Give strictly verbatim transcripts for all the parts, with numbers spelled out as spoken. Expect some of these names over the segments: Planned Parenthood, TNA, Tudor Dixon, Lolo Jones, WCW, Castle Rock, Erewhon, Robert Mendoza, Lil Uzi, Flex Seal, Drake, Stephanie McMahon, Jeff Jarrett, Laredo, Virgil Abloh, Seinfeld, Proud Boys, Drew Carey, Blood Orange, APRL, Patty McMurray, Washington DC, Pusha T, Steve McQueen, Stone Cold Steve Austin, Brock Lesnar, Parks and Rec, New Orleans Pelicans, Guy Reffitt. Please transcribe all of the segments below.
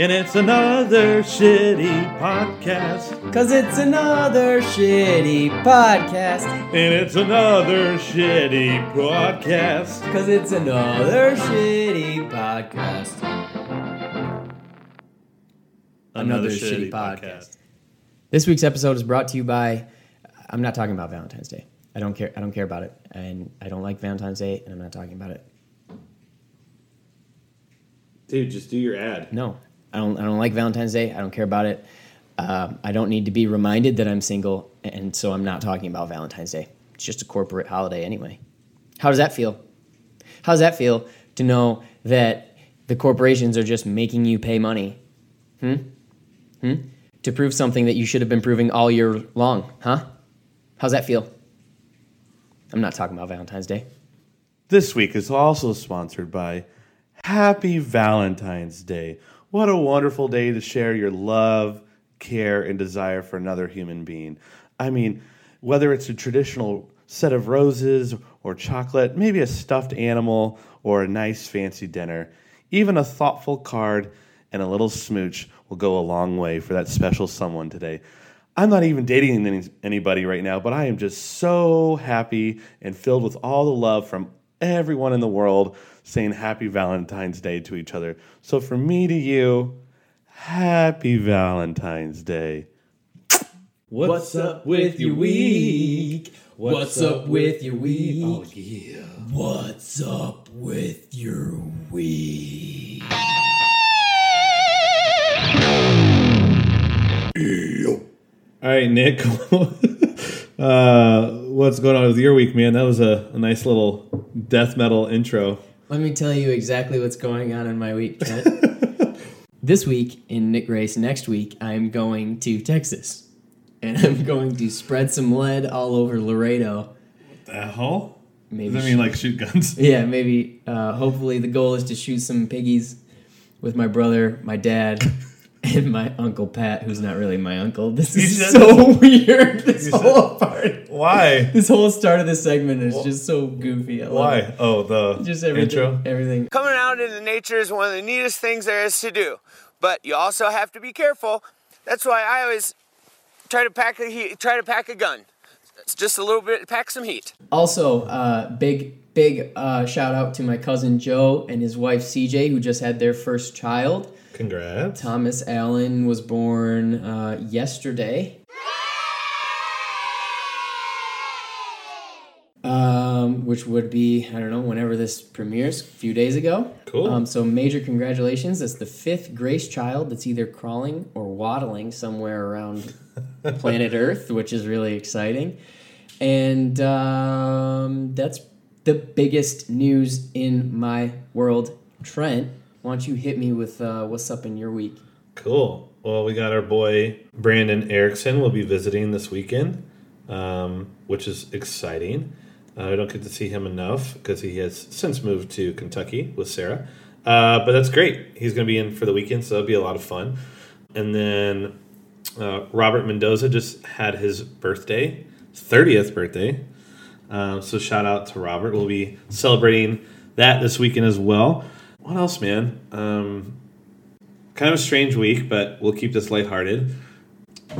And it's another shitty podcast. Cause it's another shitty podcast. And it's another shitty podcast. Cause it's another shitty podcast. Another, another shitty, shitty podcast. podcast. This week's episode is brought to you by, I'm not talking about Valentine's Day. I don't care. I don't care about it. And I don't like Valentine's Day, and I'm not talking about it. Dude, just do your ad. No. I don't I don't like Valentine's Day. I don't care about it. Uh, I don't need to be reminded that I'm single, and so I'm not talking about Valentine's Day. It's just a corporate holiday anyway. How does that feel? How does that feel to know that the corporations are just making you pay money? Hmm? Hmm? To prove something that you should have been proving all year long, huh? How's that feel? I'm not talking about Valentine's Day. This week is also sponsored by Happy Valentine's Day. What a wonderful day to share your love, care, and desire for another human being. I mean, whether it's a traditional set of roses or chocolate, maybe a stuffed animal or a nice fancy dinner, even a thoughtful card and a little smooch will go a long way for that special someone today. I'm not even dating any, anybody right now, but I am just so happy and filled with all the love from everyone in the world saying happy Valentine's Day to each other. So from me to you, happy Valentine's Day. What's up with your week? What's up with your week? Oh, yeah. What's up with your week? All right, Nick. uh, what's going on with your week, man? That was a, a nice little death metal intro. Let me tell you exactly what's going on in my week, Kent. This week in Nick Race, next week, I'm going to Texas. And I'm going to spread some lead all over Laredo. What the hell? Maybe Does that shoot, mean like shoot guns? Yeah, maybe. Uh, hopefully the goal is to shoot some piggies with my brother, my dad, and my Uncle Pat, who's not really my uncle. This is said, so weird, this whole said, part. Why? This whole start of this segment is well, just so goofy. I why? It. Oh, the just everything, intro? Everything. Coming out into nature is one of the neatest things there is to do. But you also have to be careful. That's why I always try to pack a, try to pack a gun. It's just a little bit, pack some heat. Also, uh, big, big uh, shout out to my cousin Joe and his wife C J, who just had their first child. Congrats. Thomas Allen was born uh, yesterday. Um, which would be, I don't know, whenever this premieres, a few days ago. Cool. Um, so major congratulations. That's the fifth Grace child that's either crawling or waddling somewhere around planet Earth, which is really exciting. And um, that's the biggest news in my world. Trent, why don't you hit me with uh, what's up in your week? Cool. Well, we got our boy Brandon Erickson will be visiting this weekend, um, which is exciting. Uh, I don't get to see him enough because he has since moved to Kentucky with Sarah. Uh, but that's great. He's going to be in for the weekend, so that'll be a lot of fun. And then uh, Robert Mendoza just had his birthday, thirtieth birthday. Um, so shout out to Robert. We'll be celebrating that this weekend as well. What else, man? Um, kind of a strange week, but we'll keep this lighthearted.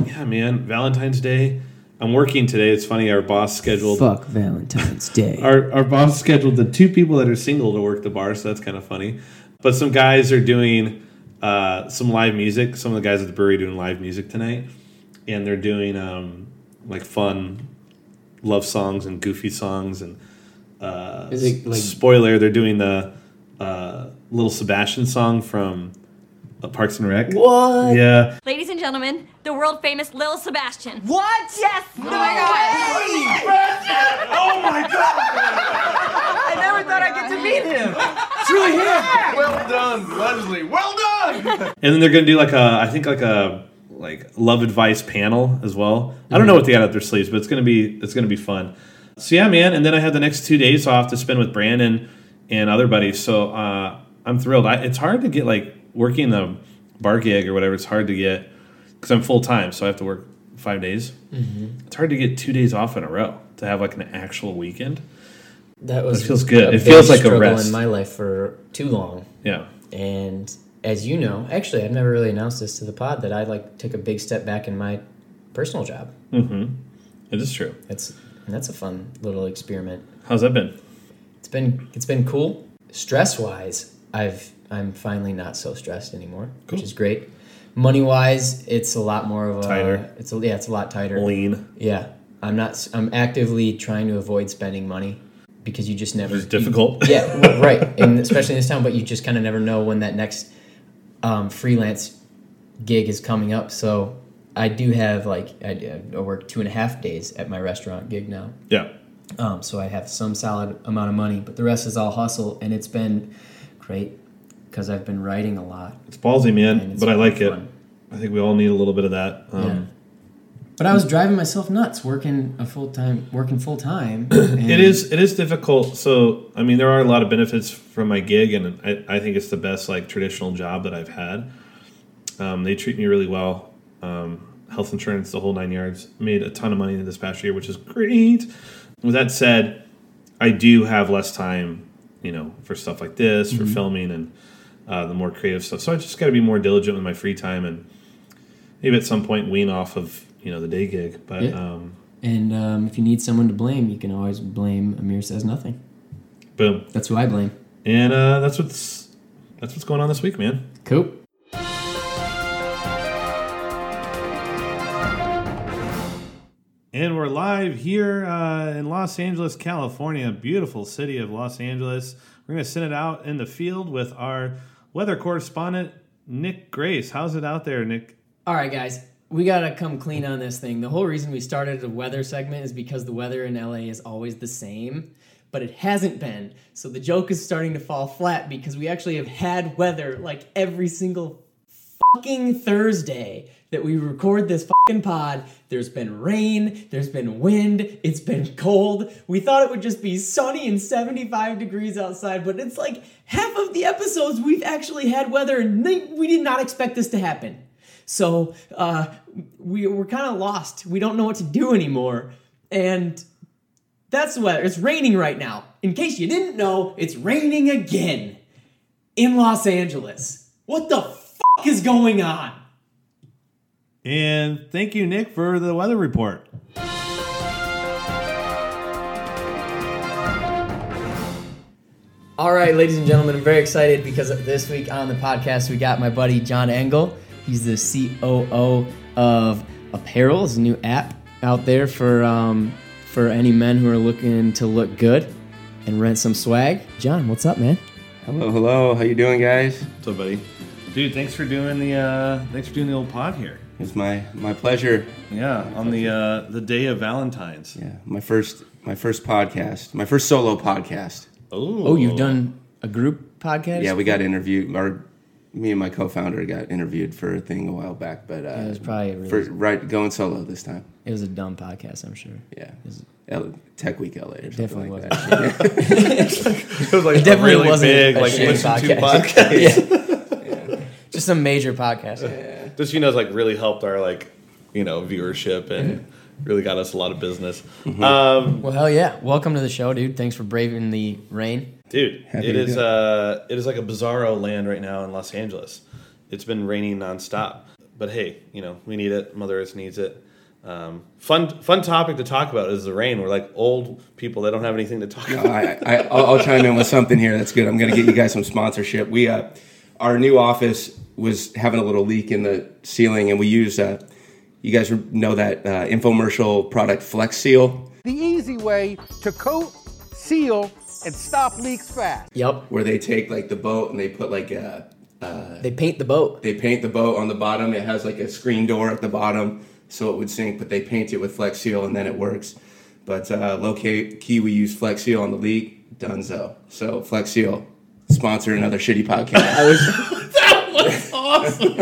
Yeah, man. Valentine's Day. I'm working today. It's funny. Our boss scheduled... Fuck Valentine's Day. our our boss scheduled the two people that are single to work the bar, so that's kind of funny. But some guys are doing uh, some live music. Some of the guys at the brewery are doing live music tonight. And they're doing um, like fun love songs and goofy songs. And uh, Is it like- spoiler, they're doing the... Uh, Little Sebastian song from uh, Parks and Rec. What? Yeah. Ladies and gentlemen, the world famous Lil Sebastian. What? Yes. Oh my God. Lil Sebastian. Oh my God. I never oh thought I'd get to meet him. It's really him. Yeah. Well done, Leslie. Well done. And then they're gonna do like a, I think like a like love advice panel as well. Mm-hmm. I don't know what they got up their sleeves, but it's gonna be it's gonna be fun. So yeah, man. And then I have the next two days off to spend with Brandon and other buddies. So. uh I'm thrilled. I, it's hard to get, like, working the bar gig or whatever. It's hard to get, because I'm full-time, so I have to work five days. Mm-hmm. It's hard to get two days off in a row to have, like, an actual weekend. That was it feels good. It feels like a rest. In my life for too long. Yeah. And as you know, actually, I've never really announced this to the pod, that I like took a big step back in my personal job. Mm-hmm. It is true. That's and that's a fun little experiment. How's that been? It's been it's been cool. Stress wise, I've I'm finally not so stressed anymore, cool. which is great. Money wise, it's a lot more of a tighter. It's a, yeah, it's a lot tighter. Lean. Yeah, I'm not. I'm actively trying to avoid spending money. Because you just never... It's difficult. You, yeah, well, right. And especially in this town, but you just kind of never know when that next um, freelance gig is coming up. So I do have, like, I, I work two and a half days at my restaurant gig now. Yeah. Um, so I have some solid amount of money, but the rest is all hustle. And it's been great because I've been writing a lot. It's ballsy, man, it's but I like fun. it. I think we all need a little bit of that. Um, yeah. But I was driving myself nuts working a full time, working full time. It is it is difficult. So I mean, there are a lot of benefits from my gig, and I, I think it's the best like traditional job that I've had. Um, they treat me really well. Um, health insurance, the whole nine yards. Made a ton of money this past year, which is great. With that said, I do have less time, you know, for stuff like this, mm-hmm. for filming and uh, the more creative stuff. So I just got to be more diligent with my free time, and maybe at some point wean off of. You know, the day gig, but yeah. um and um if you need someone to blame, you can always blame Amir Says Nothing. Boom. That's who I blame. And uh that's what's that's what's going on this week, man. Cool. And we're live here uh in Los Angeles, California, beautiful city of Los Angeles. We're gonna send it out in the field with our weather correspondent, Nick Grace. How's it out there, Nick? All right, guys. We got to come clean on this thing. The whole reason we started a weather segment is because the weather in L A is always the same, but it hasn't been. So the joke is starting to fall flat because we actually have had weather like every single fucking Thursday that we record this fucking pod. There's been rain, there's been wind, it's been cold. We thought it would just be sunny and seventy-five degrees outside, but it's like half of the episodes we've actually had weather, and we did not expect this to happen. So uh, we, we're kind of lost. We don't know what to do anymore. And that's the weather. It's raining right now. In case you didn't know, it's raining again in Los Angeles. What the fuck is going on? And thank you, Nick, for the weather report. All right, ladies and gentlemen, I'm very excited because this week on the podcast, we got my buddy John Engel. He's the C O O of A P R L. It's a new app out there for um, for any men who are looking to look good and rent some swag. John, what's up, man? Hello, hello. How you doing, guys? What's up, buddy? Dude, thanks for doing the uh, thanks for doing the old pod here. It's my my pleasure. Yeah, my on pleasure. the uh, the day of Valentine's. Yeah, my first my first podcast, my first solo podcast. Oh, oh, you've done a group podcast? Yeah, we got interviewed. Our Me and my co-founder got interviewed for a thing a while back, but uh, it was probably a really for, right going solo this time. It was a dumb podcast, I'm sure. Yeah, it was, L- Tech Week L A. Or it definitely like wasn't. It was like it definitely a really wasn't big, a like listen to podcast. Yeah. Yeah. Just some major podcast. Yeah. Just you know, it's like really helped our like you know viewership and really got us a lot of business. Mm-hmm. Um, well, hell yeah! Welcome to the show, dude. Thanks for braving the rain. Dude, Happy it is uh, it is like a bizarro land right now in Los Angeles. It's been raining nonstop. But hey, you know, we need it. Mother Earth needs it. Um, fun fun topic to talk about is the rain. We're like old people that don't have anything to talk about. I, I, I'll, I'll chime in with something here. That's good. I'm going to get you guys some sponsorship. We uh, our new office was having a little leak in the ceiling, and we use, uh, you guys know that uh, infomercial product Flex Seal. The easy way to coat, seal, and stop leaks fast. Yep. Where they take like the boat and they put like a... Uh, they paint the boat. They paint the boat on the bottom. It has like a screen door at the bottom so it would sink, but they paint it with Flex Seal and then it works. But uh, low key, we use Flex Seal on the leak. Dunzo. So Flex Seal, sponsor another shitty podcast. I wish... That was awesome.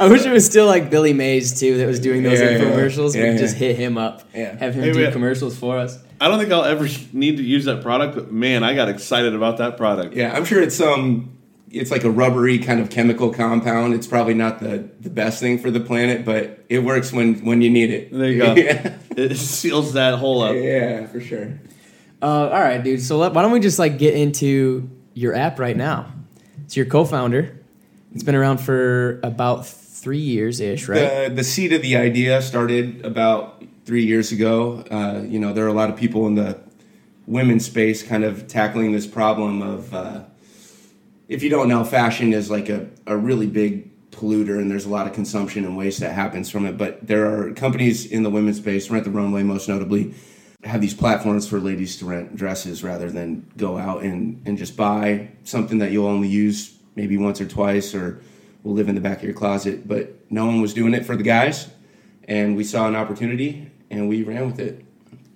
I wish it was still like Billy Mays, too, that was doing those yeah, infomercials. Yeah, yeah. We yeah, just yeah. hit him up, yeah. have him hey, do man. commercials for us. I don't think I'll ever need to use that product, but man, I got excited about that product. Yeah, I'm sure it's um, it's like a rubbery kind of chemical compound. It's probably not the, the best thing for the planet, but it works when, when you need it. There you go. Yeah. It seals that hole up. Yeah, for sure. Uh, all right, dude. So let, why don't we just like get into your app right now? So you're co-founder. It's been around for about three years-ish, right? The, the seed of the idea started about three years ago. Uh, you know, there are a lot of people in the women's space kind of tackling this problem of, uh, if you don't know, fashion is like a, a really big polluter, and there's a lot of consumption and waste that happens from it. But there are companies in the women's space, Rent the Runway most notably, have these platforms for ladies to rent dresses rather than go out and, and just buy something that you'll only use maybe once or twice or will live in the back of your closet. But no one was doing it for the guys, and we saw an opportunity, and we ran with it.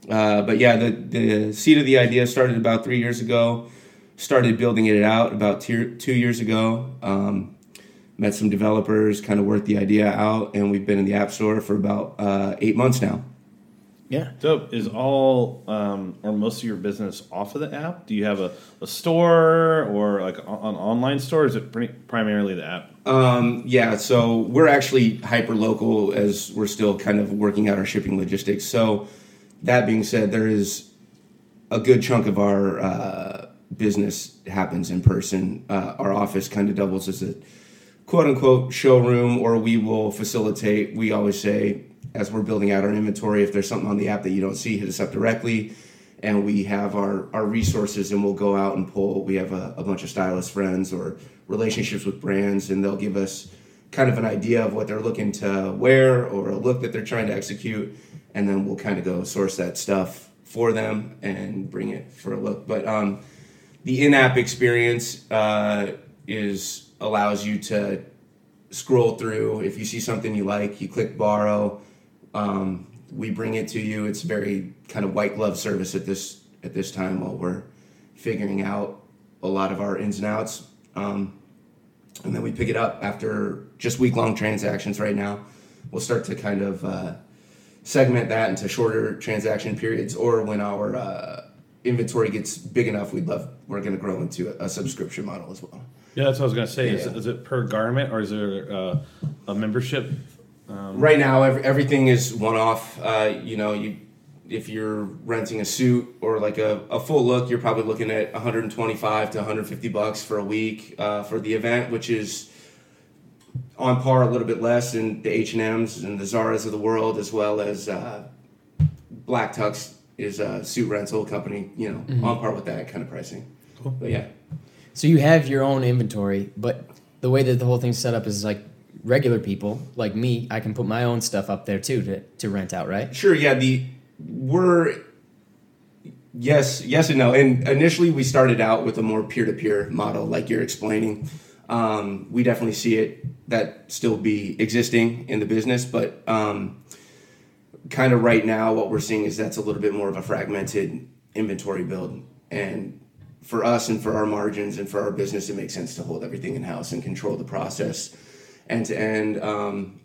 Uh, but yeah, the, the seed of the idea started about three years ago, started building it out about tier, two years ago, um, met some developers, kind of worked the idea out, and we've been in the App Store for about uh, eight months now. Yeah. Dope. Is all um, or most of your business off of the app? Do you have a, a store or like an online store? Or is it pretty, primarily the app? Um, yeah. So we're actually hyper local as we're still kind of working out our shipping logistics. So that being said, there is a good chunk of our uh, business happens in person. Uh, our office kind of doubles as a quote unquote showroom, or we will facilitate. We always say, as we're building out our inventory, if there's something on the app that you don't see, hit us up directly. And we have our, our resources, and we'll go out and pull. We have a, a bunch of stylist friends or relationships with brands, and they'll give us kind of an idea of what they're looking to wear or a look that they're trying to execute. And then we'll kind of go source that stuff for them and bring it for a look. But um, the in-app experience uh, is allows you to scroll through. If you see something you like, you click borrow. Um, we bring it to you. It's very kind of white glove service at this at this time while we're figuring out a lot of our ins and outs. Um, and then we pick it up after just week-long transactions right now. We'll start to kind of uh, segment that into shorter transaction periods, or when our uh, inventory gets big enough, we'd love, we're going to grow into a, a subscription model as well. Yeah, that's what I was going to say. Yeah. Is, is it per garment, or is there uh, a membership? Um, right now, every, everything is one-off. Uh, you know, you if you're renting a suit or like a, a full look, you're probably looking at one twenty-five to one fifty bucks for a week uh, for the event, which is on par, a little bit less than the H and M's and the Zara's of the world, as well as uh, Black Tux is a suit rental company. You know, mm-hmm. on par with that kind of pricing. Cool. But yeah. So you have your own inventory, but the way that the whole thing's set up is like, regular people like me, I can put my own stuff up there too to, to rent out, right? Sure, yeah. The we're yes, yes and no. And initially, we started out with a more peer-to-peer model, like you're explaining. Um, we definitely see it that still be existing in the business, but um, kind of right now, what we're seeing is that's a little bit more of a fragmented inventory build. And for us, and for our margins, and for our business, it makes sense to hold everything in house and control the process. End-to-end, um,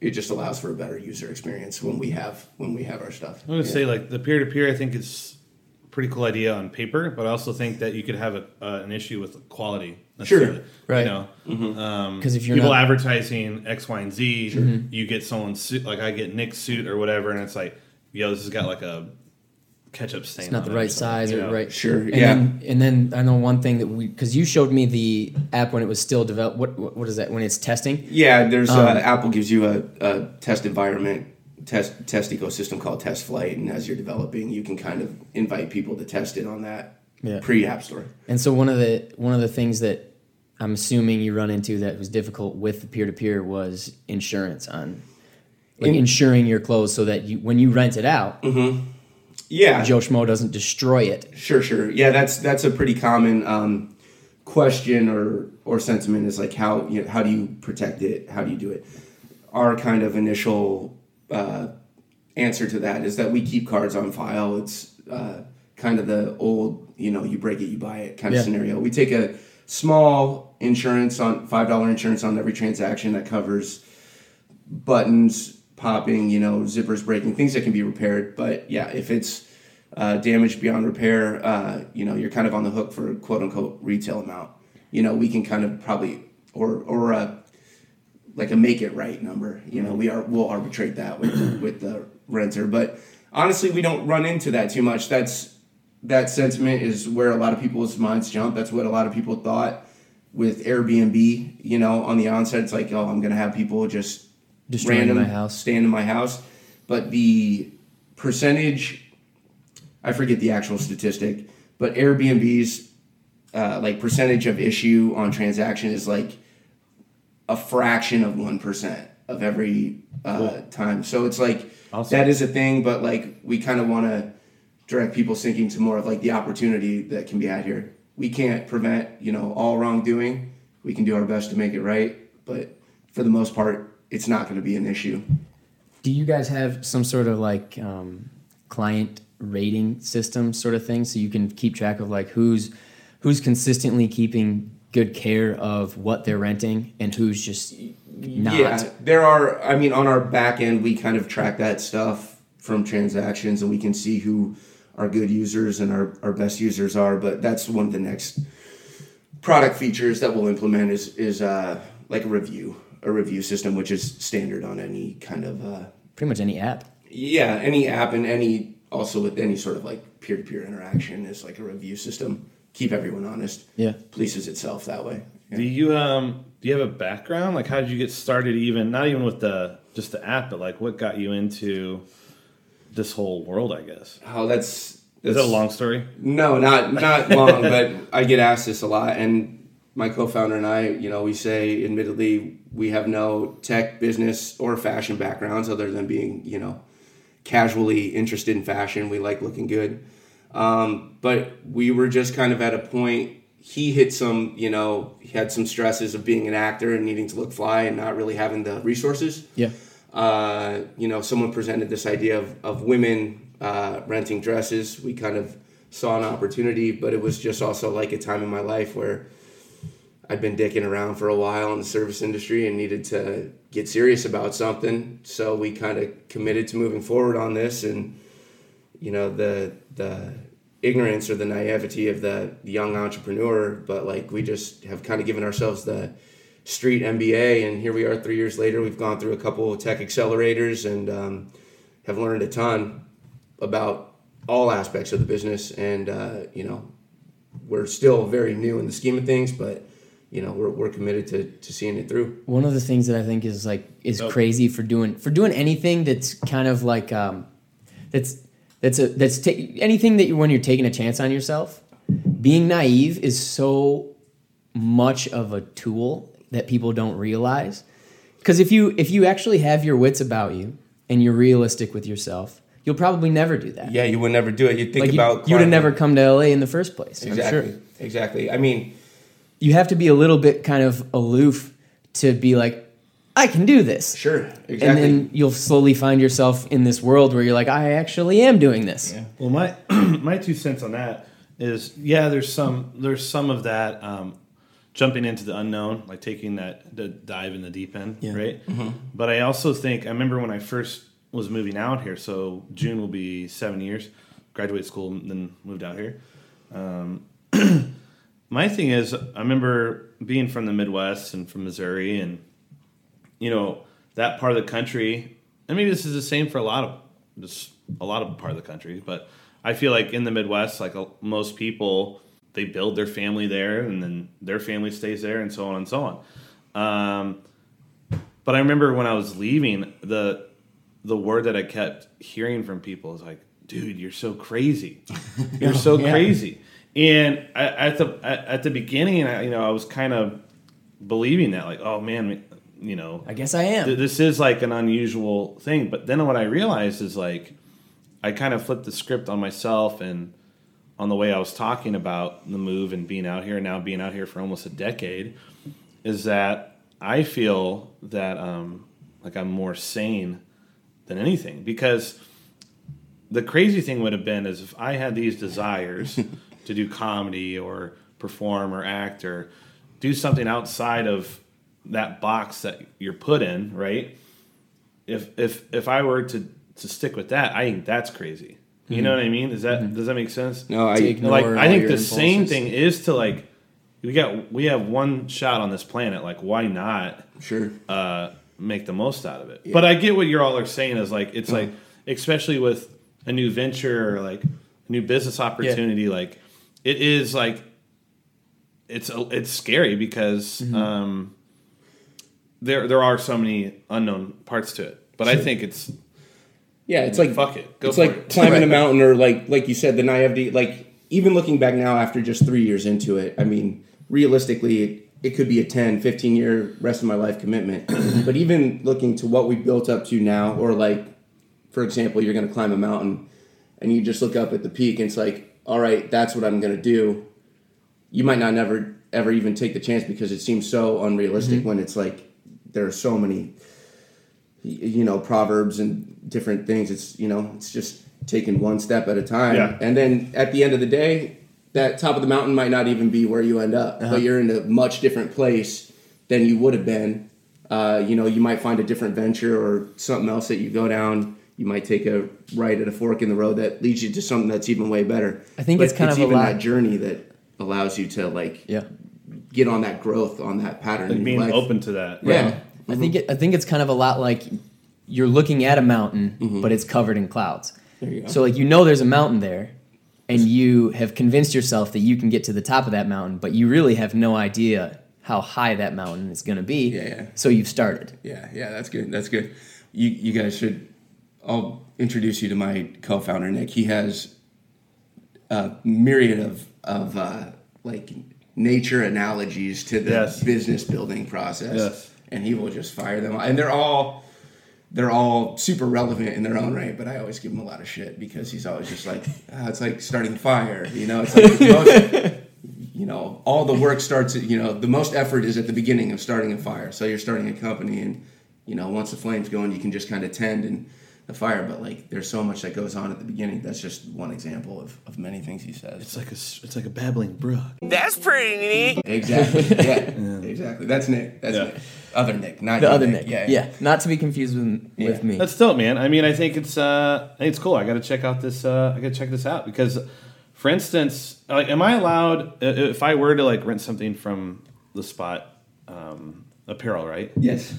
it just allows for a better user experience when we have when we have our stuff. I would yeah. say like the peer-to-peer, I think it's a pretty cool idea on paper, but I also think that you could have a, uh, an issue with quality. Sure, right. You know, mm-hmm. um, if you're people not... advertising X, Y, and Z, sure. you get someone's suit, like I get Nick's suit or whatever, and it's like, yo, this has got like a ketchup stain. It's not on the it right size, or, or right. Sure, and yeah. Then, and then I know one thing that we, because you showed me the app when it was still developed. What what is that? When it's testing? Yeah, there's um, uh, Apple gives you a, a test environment, test test ecosystem called Test Flight, and as you're developing, you can kind of invite people to test it on that yeah. pre-app store. And so one of the one of the things that I'm assuming you run into that was difficult with the peer-to-peer was insurance on, like In, insuring your clothes so that you when you rent it out. Mm-hmm. Yeah, Joe Schmo doesn't destroy it. Sure, sure. Yeah, that's that's a pretty common um, question or or sentiment is like how you know, how do you protect it? How do you do it? Our kind of initial uh, answer to that is that we keep cards on file. It's uh, kind of the old you know you break it you buy it kind yeah. of scenario. We take a small insurance on five dollars insurance on every transaction that covers buttons popping, you know, zippers breaking, things that can be repaired. But yeah, if it's uh, damaged beyond repair, uh, you know, you're kind of on the hook for quote unquote retail amount. You know, we can kind of probably or or a, like a make it right number. You know, we are we'll arbitrate that with with the renter. But honestly, we don't run into that too much. That's that sentiment is where a lot of people's minds jump. That's what a lot of people thought with Airbnb, you know, on the onset, it's like, oh, I'm going to have people just destroying random, my house, staying in my house. But the percentage, I forget the actual statistic, but Airbnb's uh, like percentage of issue on transaction is like a fraction of one percent of every uh, cool. time. So it's like, awesome. That is a thing, but like we kind of want to direct people's thinking to more of like the opportunity that can be had here. We can't prevent, you know, all wrongdoing. We can do our best to make it right, but for the most part, it's not going to be an issue. Do you guys have some sort of like um, client rating system sort of thing, so you can keep track of like who's who's consistently keeping good care of what they're renting and who's just not? Yeah, there are. I mean, on our back end, we kind of track that stuff from transactions, and we can see who our good users and our, our best users are. But that's one of the next product features that we'll implement is is uh, like a review, a review system, which is standard on any kind of uh, pretty much any app. Yeah, any app and any. Also, with any sort of like peer-to-peer interaction is like a review system. Keep everyone honest. Yeah, polices itself that way. Yeah. Do you um do you have a background? Like, how did you get started? Even not even with the just the app, but like what got you into this whole world? I guess. Oh, that's, that's is that a long story? No, not not long. But I get asked this a lot, and my co-founder and I, you know, we say, admittedly, we have no tech, business, or fashion backgrounds other than being, you know, casually interested in fashion. We like looking good. Um, but we were just kind of at a point, he hit some, you know, he had some stresses of being an actor and needing to look fly and not really having the resources. Yeah. Uh, you know, someone presented this idea of, of women, uh, renting dresses. We kind of saw an opportunity, but it was just also like a time in my life where I'd been dicking around for a while in the service industry and needed to get serious about something. So we kind of committed to moving forward on this. And, you know, the the ignorance or the naivety of the young entrepreneur, but like we just have kind of given ourselves the street M B A. And here we are three years later. We've gone through a couple of tech accelerators and um, have learned a ton about all aspects of the business. And, uh, you know, we're still very new in the scheme of things, but you know, we're we're committed to, to seeing it through. One of the things that I think is like is oh. crazy for doing for doing anything that's kind of like um, that's that's a that's ta- anything that you when you're taking a chance on yourself, being naive is so much of a tool that people don't realize. Because if you if you actually have your wits about you and you're realistic with yourself, you'll probably never do that. Yeah, you would never do it. You'd think like about you'd, you'd have never come to L A in the first place. Exactly. I'm sure. Exactly. I mean, you have to be a little bit kind of aloof to be like, I can do this. Sure, exactly. And then you'll slowly find yourself in this world where you're like, I actually am doing this. Yeah. Well, my my two cents on that is, yeah, there's some there's some of that um, jumping into the unknown, like taking that the dive in the deep end, yeah. right? Mm-hmm. But I also think, I remember when I first was moving out here, so June will be seven years, graduated school and then moved out here. Um My thing is, I remember being from the Midwest and from Missouri and, you know, that part of the country. I mean, this is the same for a lot of just a lot of part of the country. But I feel like in the Midwest, like most people, they build their family there and then their family stays there and so on and so on. Um, but I remember when I was leaving, the the word that I kept hearing from people is like, dude, you're so crazy. You're so yeah. crazy. And I, at the at the beginning, I, you know, I was kind of believing that, like, oh man, you know, I guess I am. Th- this is like an unusual thing. But then what I realized is like, I kind of flipped the script on myself and on the way I was talking about the move and being out here, and now being out here for almost a decade, is that I feel that um, like I'm more sane than anything, because the crazy thing would have been is if I had these desires. To do comedy or perform or act or do something outside of that box that you're put in, right? If if if I were to, to stick with that, I think that's crazy. You mm-hmm. know what I mean? Is that mm-hmm. does that make sense? No, I like I think the impulses. Same thing is to like we got we have one shot on this planet. Like, why not? Sure. Uh, make the most out of it. Yeah. But I get what you're all are saying is like it's mm-hmm. like especially with a new venture or like a new business opportunity, yeah. like. It is like it's it's scary because mm-hmm. um, there there are so many unknown parts to it. But sure. I think it's yeah, it's like fuck it, go it's for like it. Climbing a mountain or like like you said the naivety. Like even looking back now after just three years into it, I mean realistically. It, It could be a ten, fifteen year rest of my life commitment. But even looking to what we built up to now, or like, for example, you're going to climb a mountain and you just look up at the peak and it's like, all right, that's what I'm going to do. You might not never, ever even take the chance because it seems so unrealistic mm-hmm. when it's like, there are so many, you know, proverbs and different things. It's, you know, it's just taking one step at a time. Yeah. And then at the end of the day, that top of the mountain might not even be where you end up, uh-huh. but you're in a much different place than you would have been. Uh, you know, you might find a different venture or something else that you go down. You might take a right at a fork in the road that leads you to something that's even way better. I think but it's kind it's of even a lot. That journey that allows you to like yeah. get on that growth, on that pattern. Like being life. Open to that. Yeah, yeah. Mm-hmm. I think it, I think it's kind of a lot like you're looking at a mountain, mm-hmm. but it's covered in clouds. There you go. So like you know, there's a mountain there. And you have convinced yourself that you can get to the top of that mountain, but you really have no idea how high that mountain is going to be. Yeah, yeah. So you've started. Yeah, yeah, that's good. That's good. You you guys should... I'll introduce you to my co-founder, Nick. He has a myriad of, of uh, like nature analogies to the yes. business building process. Yes. And he will just fire them. And they're all... They're all super relevant in their own right, but I always give him a lot of shit because he's always just like, ah, it's like starting fire, you know. It's like the most, you know, all the work starts. At, you know, the most effort is at the beginning of starting a fire. So you're starting a company, and you know, once the flame's going, you can just kind of tend and the fire. But like, there's so much that goes on at the beginning. That's just one example of, of many things he says. It's like a it's like a babbling brook. That's pretty neat. Exactly. Yeah. yeah. Exactly. That's Nick. That's yeah. Nick. Other Nick, not the other Nick. Nick. Yeah, yeah, yeah, not to be confused with, yeah. with me. That's dope, man. I mean, I think it's uh, I think it's cool. I got to check out this. Uh, I got to check this out because, for instance, like, am I allowed if I were to like rent something from the Spot um, apparel, right? Yes.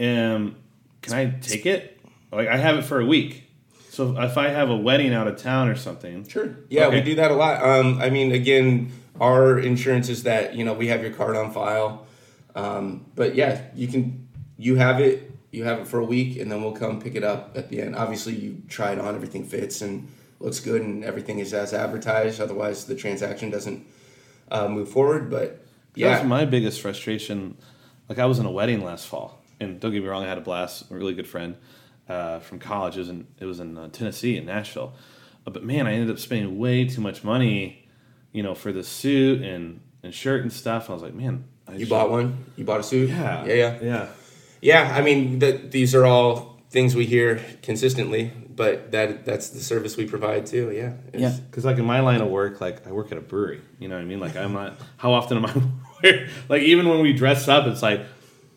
Um, can I take it? Like, I have it for a week. So if I have a wedding out of town or something, sure. Yeah, okay. We do that a lot. Um, I mean, again, our insurance is that you know we have your card on file. Um, but yeah, you can, you have it, you have it for a week and then we'll come pick it up at the end. Obviously you try it on, everything fits and looks good and everything is as advertised. Otherwise the transaction doesn't, uh, move forward. But yeah, that's my biggest frustration. Like I was in a wedding last fall and don't get me wrong. I had a blast, a really good friend, uh, from college. It was in, it was in uh, Tennessee in Nashville, uh, but man, I ended up spending way too much money, you know, for the suit and, and shirt and stuff. I was like, man. I you should. Bought one? You bought a suit? Yeah. Yeah, yeah. Yeah, yeah I mean, the, these are all things we hear consistently, but that that's the service we provide too, yeah. It's, yeah. Because, like, in my line of work, like, I work at a brewery. You know what I mean? Like, I'm not... How often am I wearing... Like, even when we dress up, it's like,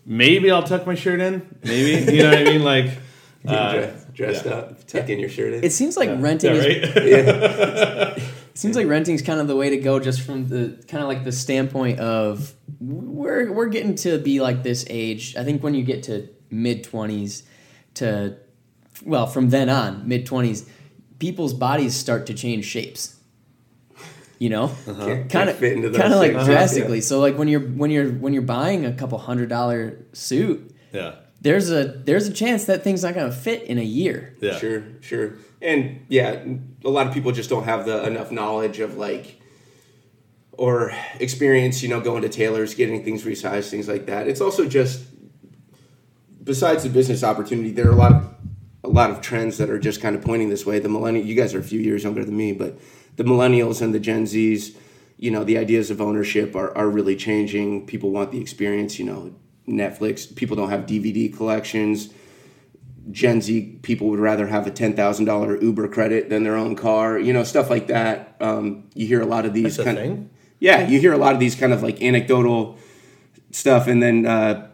maybe I'll tuck my shirt in. Maybe. You know what I mean? Like... Uh, dress, dressed yeah. up, tuck yeah. in your shirt in. It seems like yeah. renting yeah, right? is... yeah. Seems like renting is kind of the way to go, just from the kind of like the standpoint of we're we're getting to be like this age. I think when you get to mid twenties, to well from then on mid twenties, people's bodies start to change shapes. You know, uh-huh. can't, kind of kind of like uh-huh. drastically. Yeah. So like when you're when you're when you're buying a couple hundred dollar suit, yeah, there's a there's a chance that thing's not gonna fit in a year. Yeah, sure, sure. And yeah, a lot of people just don't have the enough knowledge of like or experience, you know, going to tailors, getting things resized, things like that. It's also just besides the business opportunity, there are a lot of a lot of trends that are just kind of pointing this way. The millennial, you guys are a few years younger than me, but the millennials and the Gen Zs, you know, the ideas of ownership are, are really changing. People want the experience, you know, Netflix. People don't have D V D collections. Gen Z people would rather have a ten thousand dollars Uber credit than their own car, you know, stuff like that. Um, you hear a lot of these That's kind a thing? Of, yeah, you hear a lot of these kind of like anecdotal stuff. And then, uh,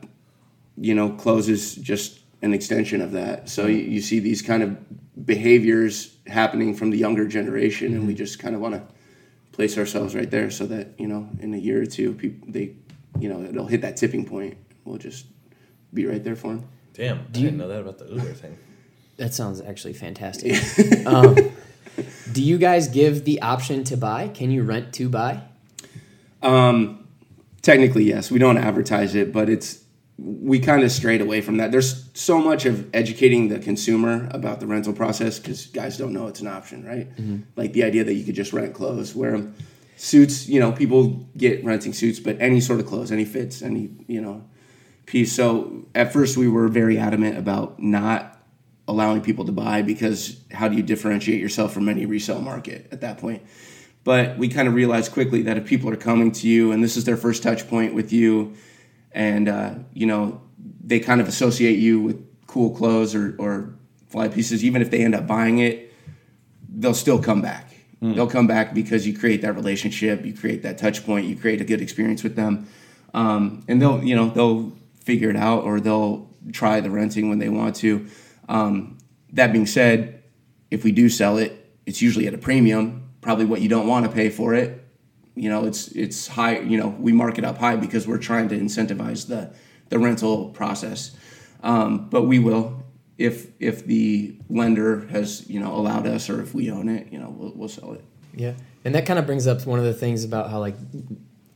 you know, clothes is just an extension of that. So you, you see these kind of behaviors happening from the younger generation. Mm-hmm. And we just kind of want to place ourselves right there so that, you know, in a year or two, people, they, you know, it'll hit that tipping point. We'll just be right there for them. Damn, I do you, didn't know that about the Uber thing. That sounds actually fantastic. um, do you guys give the option to buy? Can you rent to buy? Um, Technically, yes. We don't advertise it, but it's we kind of strayed away from that. There's so much of educating the consumer about the rental process because guys don't know it's an option, right? Mm-hmm. Like the idea that you could just rent clothes, wear them. Suits, you know, people get renting suits, but any sort of clothes, any fits, any, you know, piece. So at first we were very adamant about not allowing people to buy because how do you differentiate yourself from any resale market at that point? But we kind of realized quickly that if people are coming to you and this is their first touch point with you and, uh, you know, they kind of associate you with cool clothes or, or fly pieces, even if they end up buying it, they'll still come back. Mm. They'll come back because you create that relationship, you create that touch point, you create a good experience with them. Um, and they'll, you know, they'll figure it out or they'll try the renting when they want to. Um, that being said, if we do sell it, it's usually at a premium, probably what you don't want to pay for it. You know, it's, it's high, you know, we mark it up high because we're trying to incentivize the, the rental process. Um, but we will. If if the lender has, you know, allowed us or if we own it, you know, we'll, we'll sell it. Yeah. And that kind of brings up one of the things about how, like,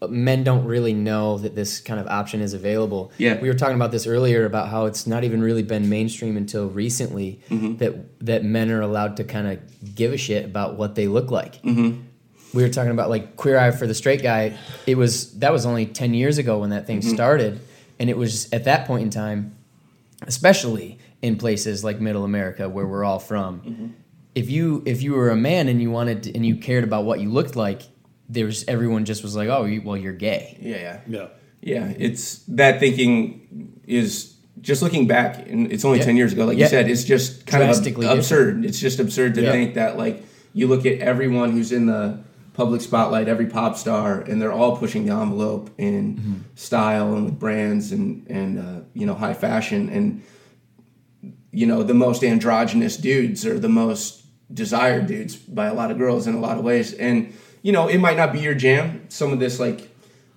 men don't really know that this kind of option is available. Yeah. We were talking about this earlier about how it's not even really been mainstream until recently mm-hmm. that that men are allowed to kind of give a shit about what they look like. Mm-hmm. We were talking about, like, Queer Eye for the Straight Guy. It was that was only ten years ago when that thing mm-hmm. started. And it was at that point in time, especially in places like Middle America, where we're all from, mm-hmm. if you if you were a man and you wanted to, and you cared about what you looked like, there was everyone just was like, oh, you, well, you're gay. Yeah, yeah, yeah. Yeah, it's that thinking is just looking back, and it's only yeah. ten years ago. Like yeah. you said, it's just kind of ab- absurd. It's just absurd to yeah. think that, like, you look at everyone who's in the public spotlight, every pop star, and they're all pushing the envelope in mm-hmm. style and with brands and and uh, you know, high fashion and. You know, the most androgynous dudes are the most desired dudes by a lot of girls in a lot of ways. And, you know, it might not be your jam, some of this, like,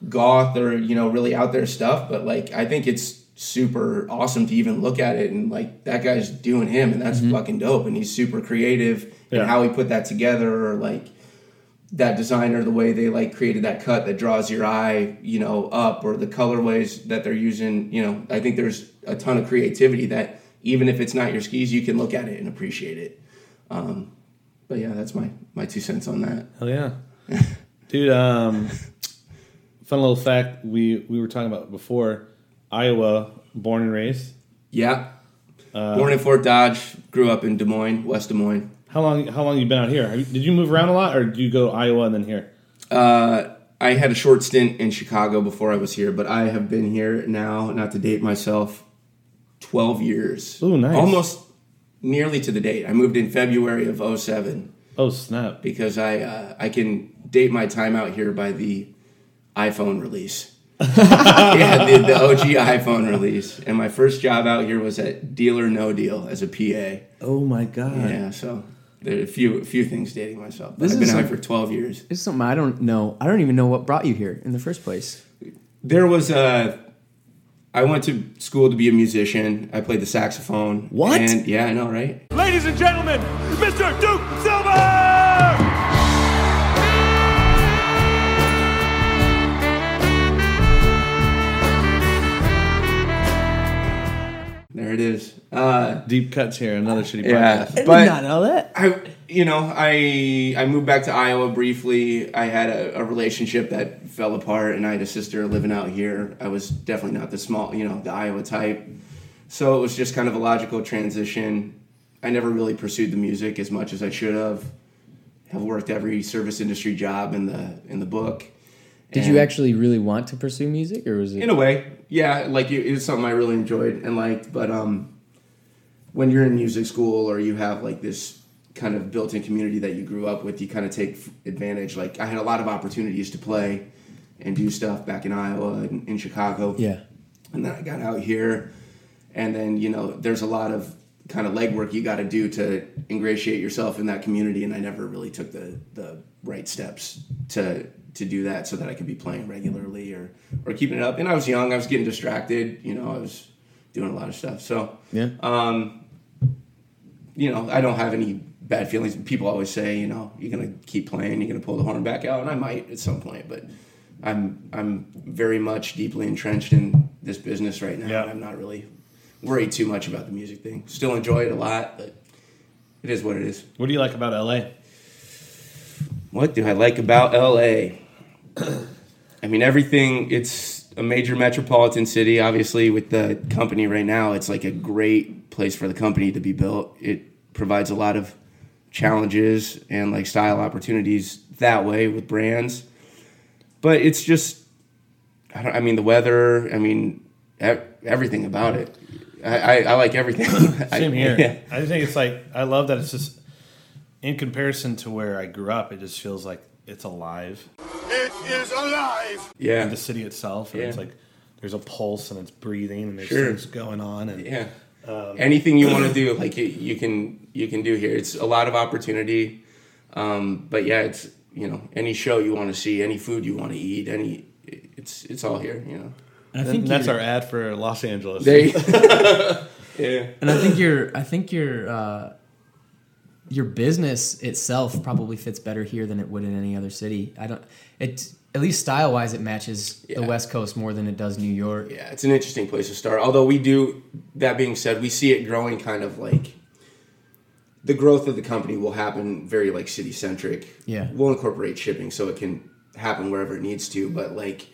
goth or, you know, really out there stuff. But, like, I think it's super awesome to even look at it. And, like, that guy's doing him, and that's mm-hmm. fucking dope. And he's super creative yeah. in how he put that together, or, like, that designer, the way they, like, created that cut that draws your eye, you know, up, or the colorways that they're using. You know, I think there's a ton of creativity that... even if it's not your skis, you can look at it and appreciate it. Um, but yeah, that's my, my two cents on that. Hell yeah. Dude, um, fun little fact we, we were talking about before. Iowa, born and raised. Yeah. Uh, born in Fort Dodge, grew up in Des Moines, West Des Moines. How long How long have you been out here? Have you, did you move around a lot, or did you go to Iowa and then here? Uh, I had a short stint in Chicago before I was here, but I have been here now, not to date myself, twelve years. Ooh, nice. Almost nearly to the date. I moved in February of oh seven. Oh, snap. Because I uh, I can date my time out here by the iPhone release. yeah, the, the O G iPhone release. And my first job out here was at Deal or No Deal as a P A. Oh, my God. Yeah, so there are a few, a few things dating myself. This I've been out here for twelve years. This is something I don't know. I don't even know what brought you here in the first place. There was a... I went to school to be a musician. I played the saxophone. What? And yeah, I know, right? Ladies and gentlemen, Mister Duke Silver! There it is. Uh, Deep cuts here. Another shitty podcast. Yeah, I did not know that. I, you know, I I moved back to Iowa briefly. I had a, a relationship that... fell apart, and I had a sister living out here. I was definitely not the small, you know, the Iowa type. So it was just kind of a logical transition. I never really pursued the music as much as I should have. Have worked every service industry job in the in the book. Did and you actually really want to pursue music, or was it in a way? Yeah, like it, it was something I really enjoyed and liked. But um, when you're in music school or you have like this kind of built-in community that you grew up with, you kind of take advantage. Like I had a lot of opportunities to play and do stuff back in Iowa and in Chicago. Yeah. And then I got out here, and then, you know, there's a lot of kind of legwork you got to do to ingratiate yourself in that community, and I never really took the, the right steps to to do that so that I could be playing regularly or, or keeping it up. And I was young. I was getting distracted. You know, I was doing a lot of stuff. So, yeah. um, you know, I don't have any bad feelings. People always say, you know, you're going to keep playing, you're going to pull the horn back out, and I might at some point, but... I'm I'm very much deeply entrenched in this business right now. Yeah. And I'm not really worried too much about the music thing. Still enjoy it a lot, but it is what it is. What do you like about L A? What do I like about L A? I mean, everything. It's a major metropolitan city, obviously, with the company right now. It's like a great place for the company to be built. It provides a lot of challenges and like style opportunities that way with brands. But it's just, I don't, I mean, the weather, I mean, everything about it. I, I, I like everything. Same here. I, yeah. I think it's like, I love that it's just, in comparison to where I grew up, it just feels like it's alive. It is alive! Yeah. And the city itself, and yeah. It's like, there's a pulse, and it's breathing, and there's sure. things going on. And yeah. Um, anything you want to do, like, you, you can you can do here. It's a lot of opportunity. Um, but yeah, it's, you know, any show you want to see, any food you want to eat, any it's it's all here, you know. I think that's our ad for Los Angeles. They, yeah. And I think your I think your uh, your business itself probably fits better here than it would in any other city. I don't it at least style wise it matches yeah. the West Coast more than it does New York. Yeah, it's an interesting place to start. Although we do that being said, we see it growing kind of like the growth of the company will happen very like city centric. Yeah. We'll incorporate shipping so it can happen wherever it needs to, but like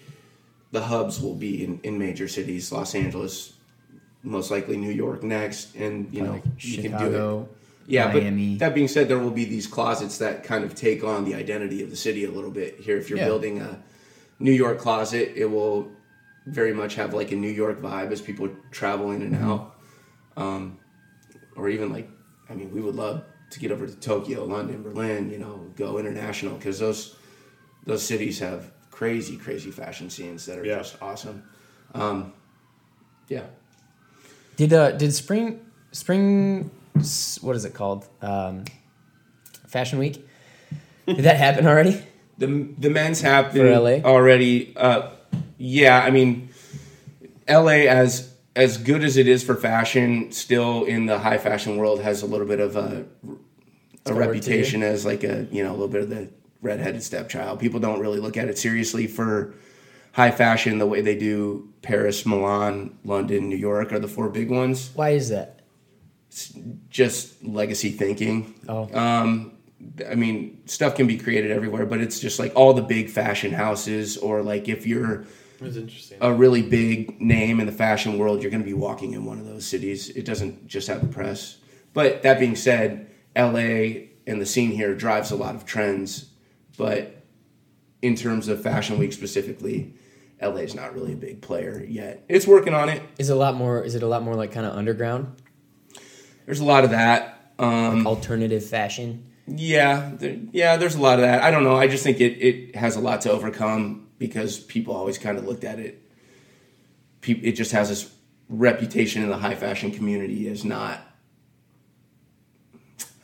the hubs will be in, in major cities, Los Angeles, most likely New York next, and you like know Chicago, you can do it. Yeah, Miami. But that being said, there will be these closets that kind of take on the identity of the city a little bit here. If you're yeah. building a New York closet, it will very much have like a New York vibe as people travel in and mm-hmm. out. Um, or even like I mean, we would love to get over to Tokyo, London, Berlin, you know, go international because those those cities have crazy, crazy fashion scenes that are yeah. just awesome. Um, yeah. Did uh, did spring spring what is it called? Um, Fashion Week. Did that happen already? the the men's happened for L A already. Uh, yeah, I mean, L A as. As good as it is for fashion, still in the high fashion world has a little bit of a, a reputation as like a, you know, a little bit of the redheaded stepchild. People don't really look at it seriously for high fashion the way they do Paris, Milan, London, New York are the four big ones. Why is that? It's just legacy thinking. Oh. Um, I mean, stuff can be created everywhere, but it's just like all the big fashion houses or like if you're That's interesting. A really big name in the fashion world, you're going to be walking in one of those cities. It doesn't just have the press. But that being said, L A and the scene here drives a lot of trends. But in terms of Fashion Week specifically, L A is not really a big player yet. It's working on it. Is it a lot more? Is it a lot more like kind of underground? There's a lot of that. Um, like alternative fashion. Yeah, there, yeah. There's a lot of that. I don't know. I just think it it has a lot to overcome. Because people always kind of looked at it, it just has this reputation in the high fashion community as not.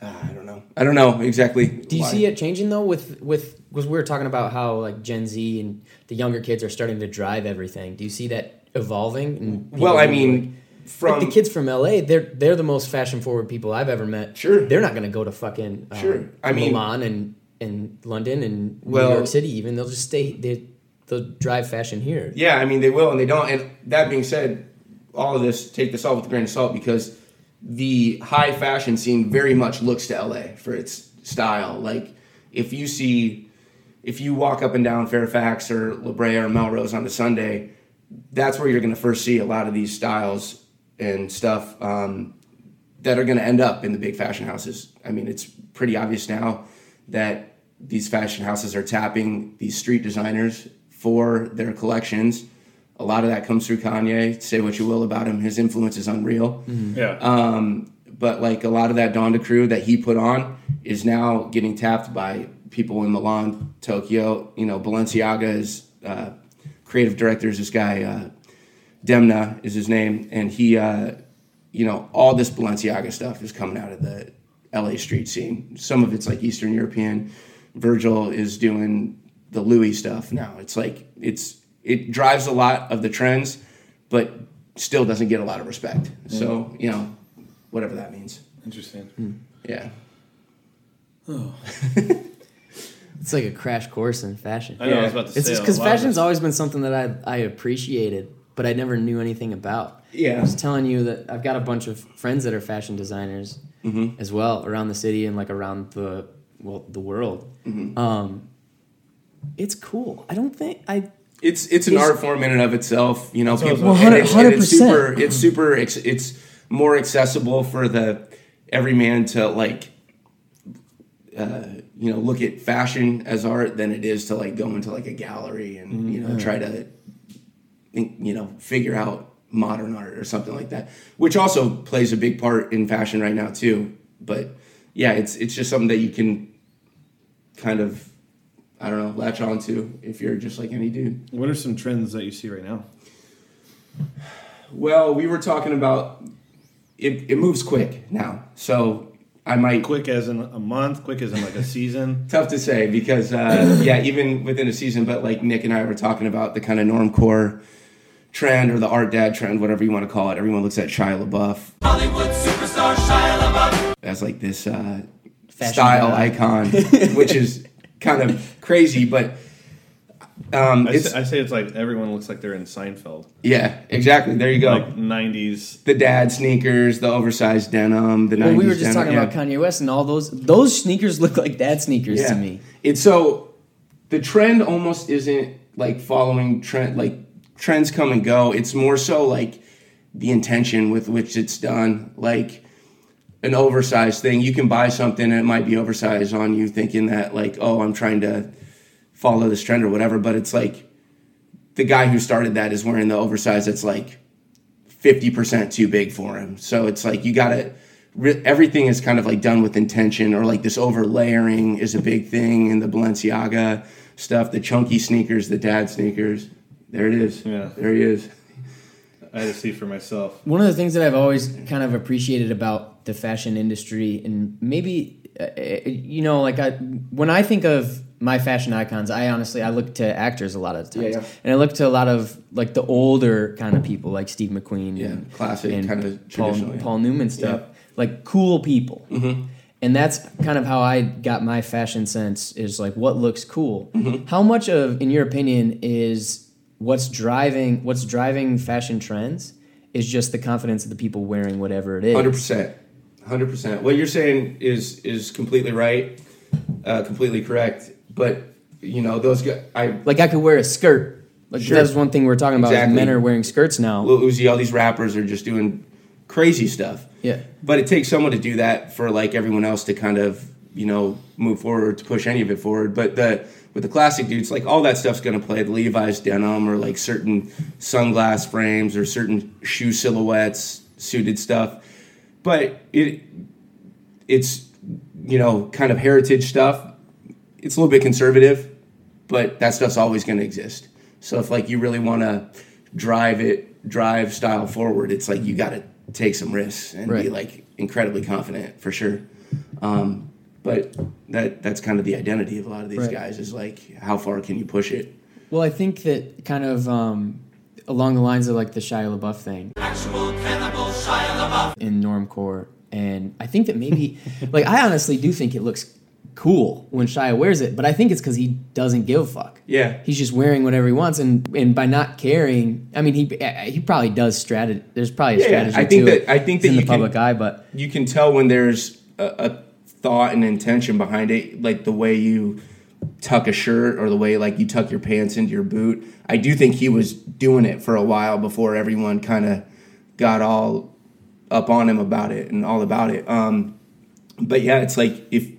Uh, I don't know. I don't know exactly. Do you why. see it changing though? With with because we were talking about how like Gen Z and the younger kids are starting to drive everything. Do you see that evolving? And well, I mean, like, from like the kids from L A, they're they're the most fashion forward people I've ever met. Sure, they're not going to go to fucking uh, sure. I mean, Milan and and London and well, New York City. Even they'll just stay. They They'll drive fashion here. Yeah, I mean, they will and they don't. And that being said, all of this, take this all with a grain of salt because the high fashion scene very much looks to L A for its style. Like, if you see, if you walk up and down Fairfax or La Brea or Melrose on a Sunday, that's where you're going to first see a lot of these styles and stuff um, that are going to end up in the big fashion houses. I mean, it's pretty obvious now that these fashion houses are tapping these street designers for their collections. A lot of that comes through Kanye. Say what you will about him, his influence is unreal. Mm-hmm. Yeah. Um, but like a lot of that Donda crew that he put on is now getting tapped by people in Milan, Tokyo. You know, Balenciaga's uh, creative director is this guy, uh, Demna is his name, and he, uh, you know, all this Balenciaga stuff is coming out of the L A street scene. Some of it's like Eastern European. Virgil is doing the Louis stuff now. It's like it's it drives a lot of the trends, but still doesn't get a lot of respect. Mm. So you know, whatever that means. Interesting. Mm. Yeah. Oh. It's like a crash course in fashion. I know, yeah. I was about to it's say. Because fashion's always been something that I, I appreciated, but I never knew anything about. Yeah. I was telling you that I've got a bunch of friends that are fashion designers mm-hmm. as well around the city and like around the well the world. Mm-hmm. Um, it's cool. I don't think I. It's it's an it's, art form in and of itself. You know, people. Well, and it's, one hundred percent. And it's super. It's super. It's, it's more accessible for the everyman to like. Uh, you know, look at fashion as art than it is to like go into like a gallery and mm-hmm. you know try to you know figure out modern art or something like that, which also plays a big part in fashion right now too. But yeah, it's it's just something that you can kind of I don't know latch onto if you're just like any dude. What are some trends that you see right now? Well, we were talking about it. It moves quick now, so. I might quick as in a month, quick as in like a season. Tough to say because uh, yeah, even within a season. But like Nick and I were talking about the kind of normcore trend or the art dad trend, whatever you want to call it. Everyone looks at Shia LaBeouf, Hollywood superstar Shia LaBeouf, as like this uh, style guy. Icon, which is kind of crazy. But um, I, it's, say, I say it's like everyone looks like they're in Seinfeld. Yeah, exactly. There you go. Like nineties. The dad sneakers, the oversized denim, the well, nineties Well, we were just denim. talking yeah. about Kanye West and all those. Those sneakers look like dad sneakers yeah. to me. It's so the trend almost isn't like following trend. Like trends come and go. It's more so like the intention with which it's done. Like an oversized thing. You can buy something and it might be oversized on you thinking that like, oh, I'm trying to follow this trend or whatever, but it's like the guy who started that is wearing the oversized that's like fifty percent too big for him. So it's like you gotta re- everything is kind of like done with intention, or like this over layering is a big thing in the Balenciaga stuff, the chunky sneakers, the dad sneakers. There it is. Yeah, there he is. I had to see for myself. One of the things that I've always kind of appreciated about the fashion industry, and maybe uh, you know, like I when I think of my fashion icons, I honestly, I look to actors a lot of the times. Yeah, yeah. And I look to a lot of, like, the older kind of people, like Steve McQueen. Yeah, and, classic, and kind of Paul, yeah. Paul Newman stuff. Yeah. Like, cool people. Mm-hmm. And that's kind of how I got my fashion sense, is, like, what looks cool. Mm-hmm. How much of, in your opinion, is what's driving what's driving fashion trends is just the confidence of the people wearing whatever it is? one hundred percent. one hundred percent. What you're saying is is completely right, uh, completely correct. But, you know, those guys... I, like, I could wear a skirt. Like, sure. That's one thing we're talking about. Exactly. Men are wearing skirts now. Lil Uzi, all these rappers are just doing crazy stuff. Yeah. But it takes someone to do that for, like, everyone else to kind of, you know, move forward, to push any of it forward. But the with the classic dudes, like, all that stuff's going to play. The Levi's denim or, like, certain sunglass frames or certain shoe silhouettes, suited stuff. But it it's, you know, kind of heritage stuff. It's a little bit conservative, but that stuff's always going to exist. So if like you really want to drive it, drive style forward, it's like you got to take some risks and right. be like incredibly confident for sure. Um, but that that's kind of the identity of a lot of these right. guys, is like how far can you push it? Well, I think that kind of um, along the lines of like the Shia LaBeouf thing. Actual cannibal Shia LaBeouf in normcore, and I think that maybe like I honestly do think it looks cool when Shia wears it, but I think it's because he doesn't give a fuck. Yeah, he's just wearing whatever he wants, and, and by not caring, I mean he he probably does strategy. There's probably a yeah, strategy. I think to that it. I think it's that in you the public can, eye, but you can tell when there's a, a thought and intention behind it, like the way you tuck a shirt or the way like you tuck your pants into your boot. I do think he was doing it for a while before everyone kind of got all up on him about it and all about it. Um, but yeah, it's like if.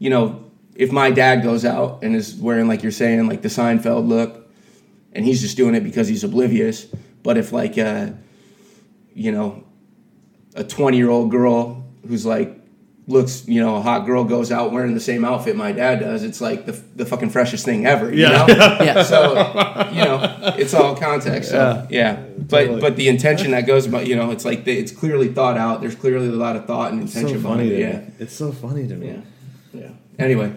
You know, if my dad goes out and is wearing, like you're saying, like the Seinfeld look, and he's just doing it because he's oblivious. But if like, uh, you know, a twenty-year-old girl who's like, looks, you know, a hot girl goes out wearing the same outfit my dad does, it's like the the fucking freshest thing ever, you yeah. know? yeah. So, you know, it's all context. So, yeah. yeah. But but the intention that goes about, you know, it's like they, it's clearly thought out. There's clearly a lot of thought and intention behind it. Yeah. It's so funny to me. Yeah. Yeah. Anyway.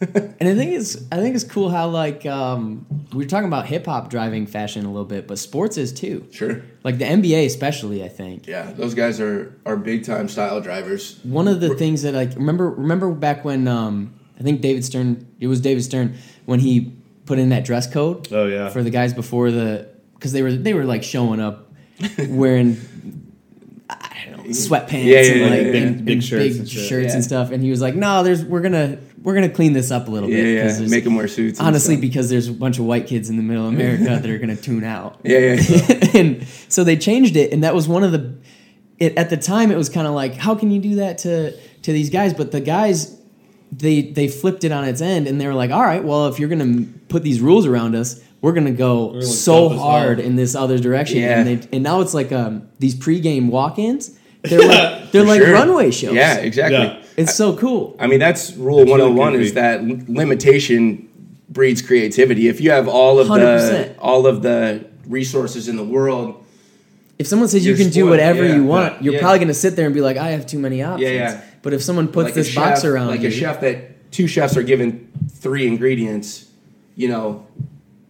And I think it's I think it's cool how like um, we were talking about hip hop driving fashion a little bit, but sports is too. Sure. Like the N B A especially, I think. Yeah, those guys are, are big time style drivers. One of the Re- things that like remember remember back when um, I think David Stern, it was David Stern, when he put in that dress code. Oh, yeah. For the guys before the, because they were, they were like showing up wearing, I don't know, sweatpants yeah, yeah, and like yeah, yeah. And, big, big and shirts, big and, shirts yeah. and stuff. And he was like, no, there's, we're going to, we're going to clean this up a little bit. Yeah, yeah. Make them wear suits. Honestly, because there's a bunch of white kids in the middle of America that are going to tune out. Yeah, yeah. yeah. And so they changed it. And that was one of the, it, at the time, it was kind of like, how can you do that to, to these guys? But the guys, they they flipped it on its end, and they were like, all right, well, if you're going to put these rules around us, we're going to go so hard in this other direction. Yeah. And, they, and now it's like um, these pregame walk-ins. They're like, they're like sure. runway shows. Yeah, exactly. Yeah. It's I, so cool. I mean, that's rule that's one oh one is that limitation breeds creativity. If you have all of one hundred percent. the all of the resources in the world. If someone says you can spoiled. do whatever yeah, you want, yeah, you're yeah. probably going to sit there and be like, I have too many options. Yeah, yeah. But if someone puts like this chef, box around like you. Like a chef that two chefs are given three ingredients, you know,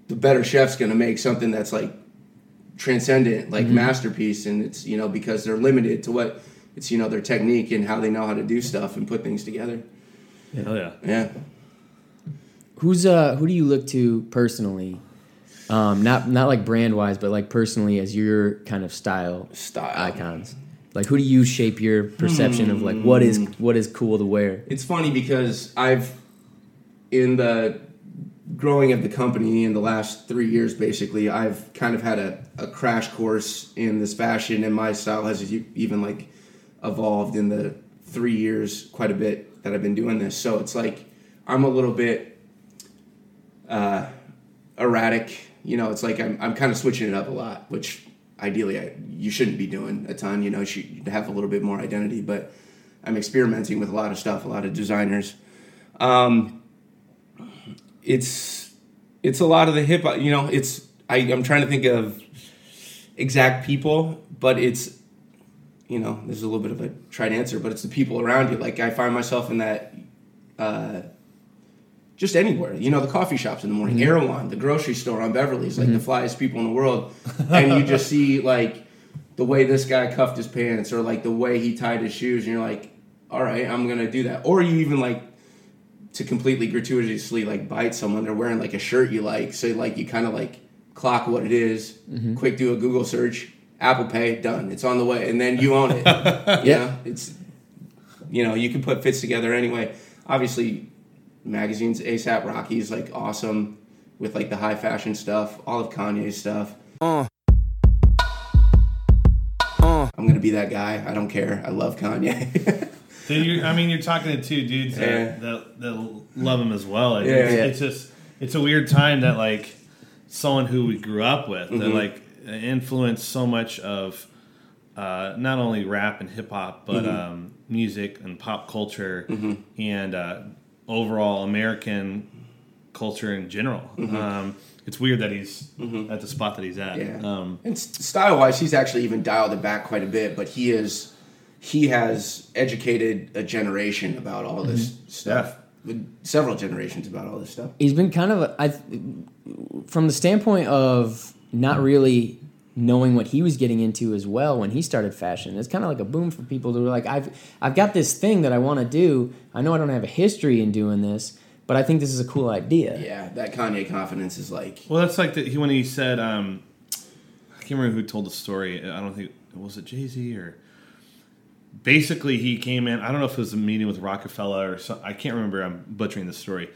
the better chef's going to make something that's like transcendent, like mm-hmm. masterpiece. And it's, you know, because they're limited to what it's, you know, their technique and how they know how to do stuff and put things together. Yeah. Hell yeah. Yeah. Who's, uh, who do you look to personally? Um, not, not like brand wise, but like personally as your kind of style, style. icons. Like, who do you shape your perception hmm. of, like, what is what is cool to wear? It's funny because I've, in the growing of the company in the last three years, basically, I've kind of had a, a crash course in this fashion, and my style has even, like, evolved in the three years quite a bit that I've been doing this. So it's like I'm a little bit uh, erratic. You know, it's like I'm I'm kind of switching it up a lot, which... Ideally, I, you shouldn't be doing a ton. You know, you should have a little bit more identity. But I'm experimenting with a lot of stuff, a lot of designers. Um, it's it's a lot of the hip hop. You know, it's I, I'm trying to think of exact people, but it's you know, there's a little bit of a tried answer, but it's the people around you. Like I find myself in that uh, just anywhere. You know, the coffee shops in the morning, mm-hmm. Erewhon, the grocery store on Beverly's, like mm-hmm. the flyest people in the world. And you just see, like, the way this guy cuffed his pants or, like, the way he tied his shoes. And you're like, all right, I'm going to do that. Or you even, like, to completely gratuitously, like, bite someone. They're wearing, like, a shirt you like. So, like, you kind of, like, clock what it is. Mm-hmm. Quick do a Google search. Apple Pay, done. It's on the way. And then you own it. yeah. You know, it's, you know, you can put fits together anyway. Obviously... magazines, ASAP Rocky's like awesome with like the high fashion stuff, all of Kanye's stuff. Uh. Uh. I'm gonna be that guy. I don't care. I love Kanye. So you, I mean, you're talking to two dudes yeah. that, that that love him as well. Like, yeah, it's, yeah. it's just it's a weird time that like someone who we grew up with mm-hmm. that like influenced so much of uh, not only rap and hip hop but mm-hmm. um, music and pop culture mm-hmm. and. Uh, overall American culture in general. Mm-hmm. Um, it's weird that he's mm-hmm. at the spot that he's at. Yeah. Um, and style-wise, he's actually even dialed it back quite a bit, but he is he has educated a generation about all this mm-hmm. stuff, with several generations about all this stuff. He's been kind of, a, I, from the standpoint of not really knowing what he was getting into as well when he started fashion. It's kind of like a boom for people that were like, I've I've got this thing that I want to do. I know I don't have a history in doing this, but I think this is a cool idea. Yeah, that Kanye confidence is like... Well, that's like the, when he said... Um, I can't remember who told the story. I don't think... Was it Jay-Z or... Basically, he came in... I don't know if it was a meeting with Rockefeller or something. I can't remember. I'm butchering the story.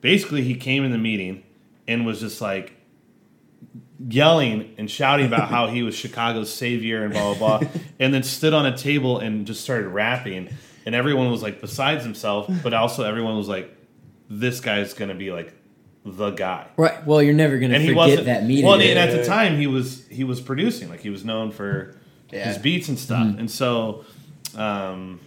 Basically, he came in the meeting and was just like... yelling and shouting about how he was Chicago's savior and blah, blah, blah, and then stood on a table and just started rapping. And everyone was, like, besides himself, but also everyone was like, this guy's going to be, like, the guy. Right. Well, you're never going to forget that meeting. Well, and at the time, he was he was producing. Like, he was known for yeah. his beats and stuff. Mm-hmm. And so, um,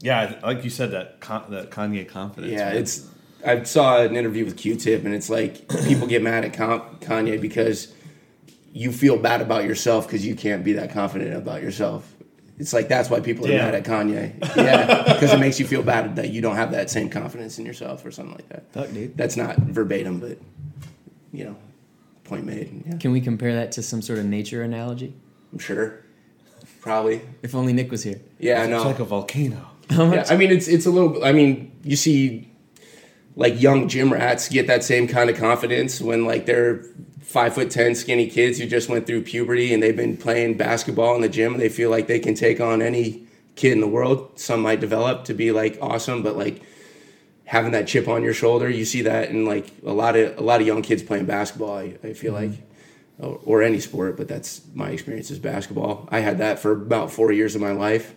yeah, like you said, that, con- that Kanye confidence. Yeah, right? it's... I saw an interview with Q-Tip, and it's like people get mad at Kanye because you feel bad about yourself because you can't be that confident about yourself. It's like that's why people are yeah. mad at Kanye. Yeah, because it makes you feel bad that you don't have that same confidence in yourself or something like that. Fuck, dude. That's not verbatim, but, you know, point made. Yeah. Can we compare that to some sort of nature analogy? I'm sure. Probably. If only Nick was here. Yeah, I know. It's like a volcano. How much? Yeah, I mean, it's, it's a little... I mean, you see... like young gym rats get that same kind of confidence when like they're five foot ten skinny kids who just went through puberty and they've been playing basketball in the gym and they feel like they can take on any kid in the world. Some might develop to be like awesome, but like having that chip on your shoulder, you see that in like a lot of a lot of young kids playing basketball. I, I feel mm-hmm. like. Or, or any sport, but that's my experience is basketball. I had that for about four years of my life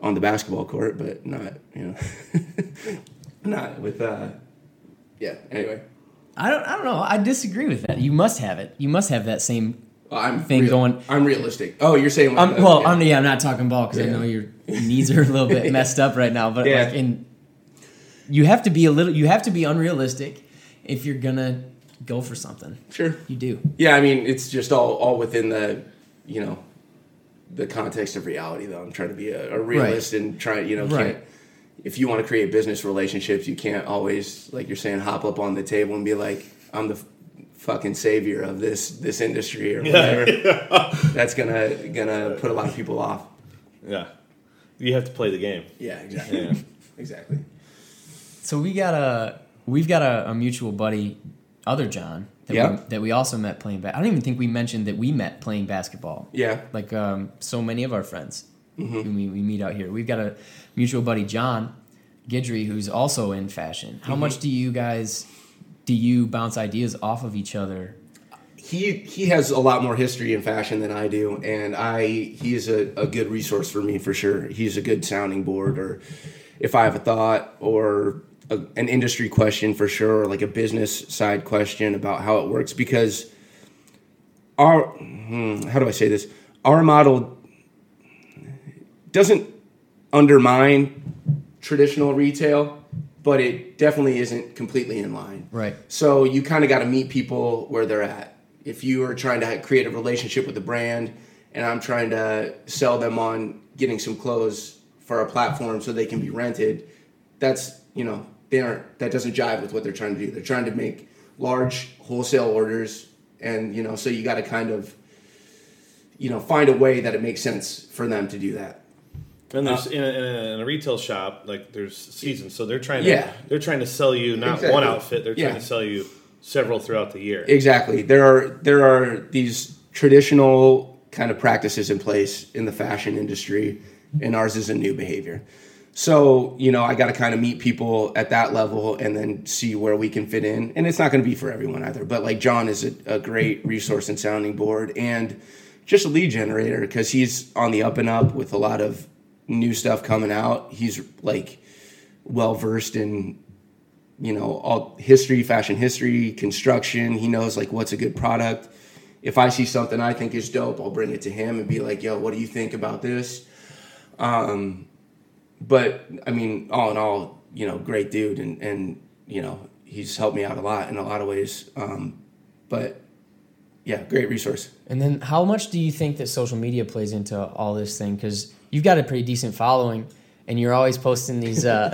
on the basketball court, but not, you know, not with, uh, yeah, anyway. I don't I don't know. I disagree with that. You must have it. You must have that same well, I'm thing real, going. I'm realistic. Oh, you're saying. Like, um, well, yeah. I'm, yeah, I'm not talking ball because yeah. I know your knees are a little bit messed up right now, but yeah. like in, you have to be a little, you have to be unrealistic if you're going to go for something. Sure. You do. Yeah, I mean, it's just all, all within the, you know, the context of reality, though. I'm trying to be a, a realist right. and try, you know, right. can't, if you want to create business relationships, you can't always, like you're saying, hop up on the table and be like, I'm the f- fucking savior of this this industry or whatever. Yeah, yeah. That's gonna gonna put a lot of people off. Yeah. You have to play the game. Yeah, exactly. Yeah. Exactly. So we got a, we've got a, a mutual buddy, other John that, yeah. we, that we also met playing basketball. I don't even think we mentioned that we met playing basketball. Yeah. Like um, so many of our friends mm-hmm. who we, we meet out here. We've got a mutual buddy, John Guidry, who's also in fashion. How mm-hmm. much do you guys, do you bounce ideas off of each other? He he has a lot more history in fashion than I do, and I he's a, a good resource for me for sure. He's a good sounding board, or if I have a thought or A, an industry question for sure, or like a business side question about how it works, because our hmm, how do I say this? Our model doesn't undermine traditional retail, but it definitely isn't completely in line. Right. So you kind of got to meet people where they're at. If you are trying to create a relationship with the brand, and I'm trying to sell them on getting some clothes for our platform so they can be rented, that's you know. They aren't. That doesn't jive with what they're trying to do. They're trying to make large wholesale orders, and you know, so you got to kind of, you know, find a way that it makes sense for them to do that. And there's uh, in, a, in a retail shop, like there's seasons, so they're trying to yeah. they're trying to sell you not exactly. one outfit. They're trying yeah. to sell you several throughout the year. Exactly. There are there are these traditional kind of practices in place in the fashion industry, and ours is a new behavior. So, you know, I got to kind of meet people at that level and then see where we can fit in. And it's not going to be for everyone either. But like John is a, a great resource and sounding board and just a lead generator because he's on the up and up with a lot of new stuff coming out. He's like well versed in, you know, all history, fashion history, construction. He knows like what's a good product. If I see something I think is dope, I'll bring it to him and be like, yo, what do you think about this? Um... But, I mean, all in all, you know, great dude. And, and, you know, he's helped me out a lot in a lot of ways. Um, but, yeah, great resource. And then how much do you think that social media plays into all this thing? Because you've got a pretty decent following, and you're always posting these uh,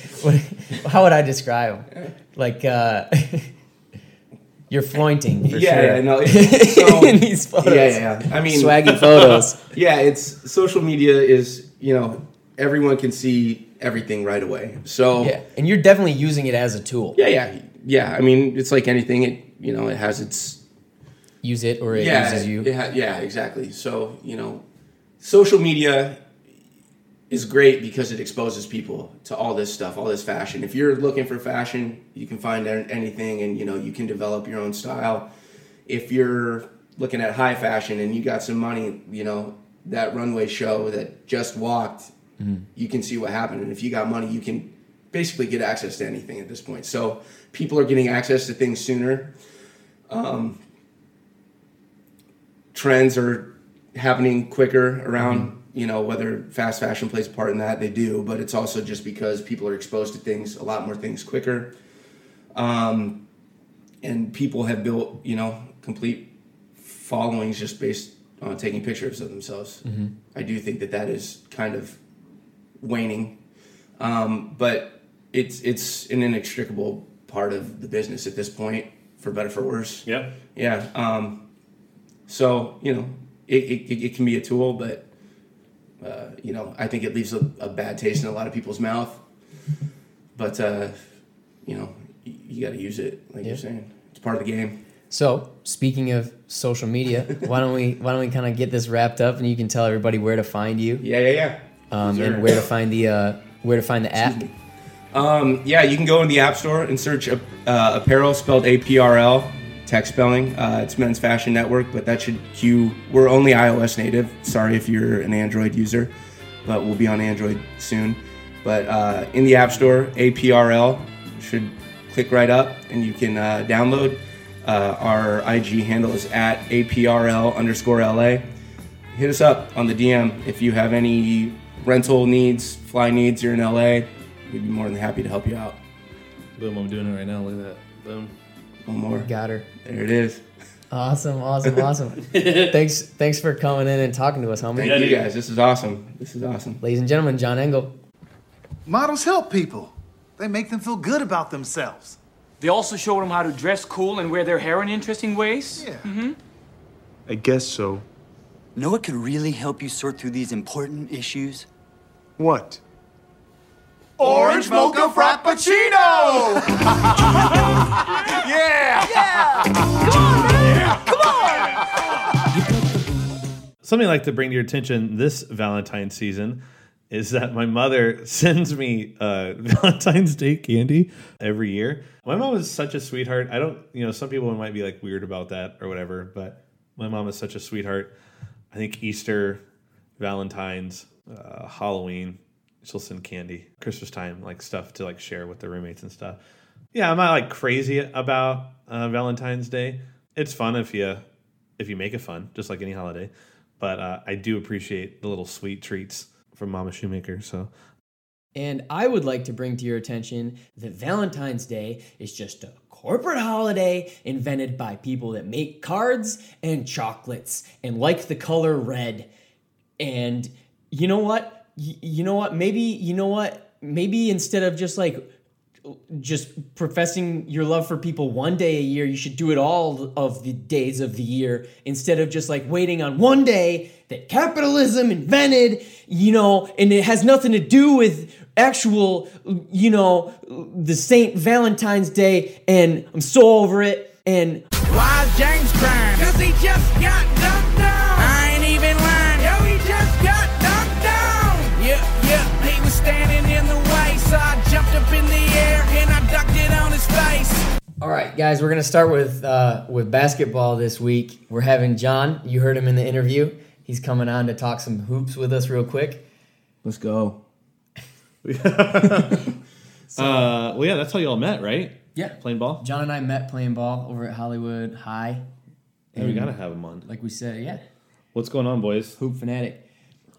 – what, how would I describe them? Like uh, you're flaunting, for yeah, sure. Yeah, no, so, in these photos. Yeah, yeah. I mean – swaggy photos. Yeah, it's – social media is, you know – everyone can see everything right away. So yeah, and you're definitely using it as a tool. Yeah, yeah, yeah. I mean, it's like anything. It you know, it has its use it or it yeah, uses you. It ha- yeah, exactly. So you know, social media is great because it exposes people to all this stuff, all this fashion. If you're looking for fashion, you can find anything, and you know, you can develop your own style. If you're looking at high fashion and you got some money, you know, that runway show that just walked. Mm-hmm. You can see what happened. And if you got money, you can basically get access to anything at this point. So people are getting access to things sooner. Um, trends are happening quicker around, mm-hmm. you know, whether fast fashion plays a part in that, they do. But it's also just because people are exposed to things, a lot more things quicker. Um, and people have built, you know, complete followings just based on taking pictures of themselves. Mm-hmm. I do think that that is kind of waning, um, but it's it's an inextricable part of the business at this point, for better for worse. Yeah, yeah. Um, so you know, it, it it can be a tool, but uh, you know, I think it leaves a, a bad taste in a lot of people's mouth. But uh, you know, you, you got to use it, like yeah. you're saying. It's part of the game. So, speaking of social media, why don't we why don't we kind of get this wrapped up, and you can tell everybody where to find you. Yeah, yeah, yeah. Um, and where to find the uh, where to find the app. Um, yeah, you can go in the App Store and search uh, apparel, spelled A P R L, tech spelling. Uh, it's Men's Fashion Network, but that should cue. We're only iOS native. Sorry if you're an Android user, but we'll be on Android soon. But uh, in the App Store, A P R L should click right up, and you can uh, download. Uh, our I G handle is at A P R L underscore L A. Hit us up on the D M if you have any rental needs, fly needs, you're in L A. We'd be more than happy to help you out. Boom, I'm doing it right now. Look at that. Boom. One more. Got her. There it is. Awesome, awesome, awesome. thanks thanks for coming in and talking to us, homie. Thank you guys. This is awesome. This is awesome. Ladies and gentlemen, John Engel. Models help people. They make them feel good about themselves. They also showed them how to dress cool and wear their hair in interesting ways? Yeah. Mm-hmm. I guess so. Know what could really help you sort through these important issues? What? Orange Mocha Frappuccino! Yeah! Yeah! Come on, man! Yeah. Come on! Something I'd like to bring to your attention this Valentine's season is that my mother sends me uh, Valentine's Day candy every year. My mom is such a sweetheart. I don't, you know, some people might be like weird about that or whatever, but my mom is such a sweetheart. I think Easter, Valentine's, uh, Halloween, she'll send candy. Christmas time, like stuff to like share with the roommates and stuff. Yeah, I'm not like crazy about uh, Valentine's Day. It's fun if you if you make it fun, just like any holiday. But uh, I do appreciate the little sweet treats from Mama Shoemaker, so. And I would like to bring to your attention that Valentine's Day is just a corporate holiday invented by people that make cards and chocolates and like the color red. And you know what? Y- you know what? Maybe, you know what? Maybe instead of just like just professing your love for people one day a year, you should do it all of the days of the year instead of just like waiting on one day that capitalism invented, you know, and it has nothing to do with actual, you know, the Saint Valentine's Day, and I'm so over it. And why James crying? Cause he just got dumped down. I ain't even lying. Yo, he just got dumped down. Yep, yep, he was standing in the way, so I jumped up in the air and I ducked it on his face. All right, guys, we're going to start with uh, with basketball this week. We're having John. You heard him in the interview. He's coming on to talk some hoops with us real quick. Let's go. so, uh, well, yeah, that's how y'all met, right? Yeah. Playing ball? John and I met playing ball over at Hollywood High. And we got to have him on. Like we said, yeah. What's going on, boys? Hoop fanatic.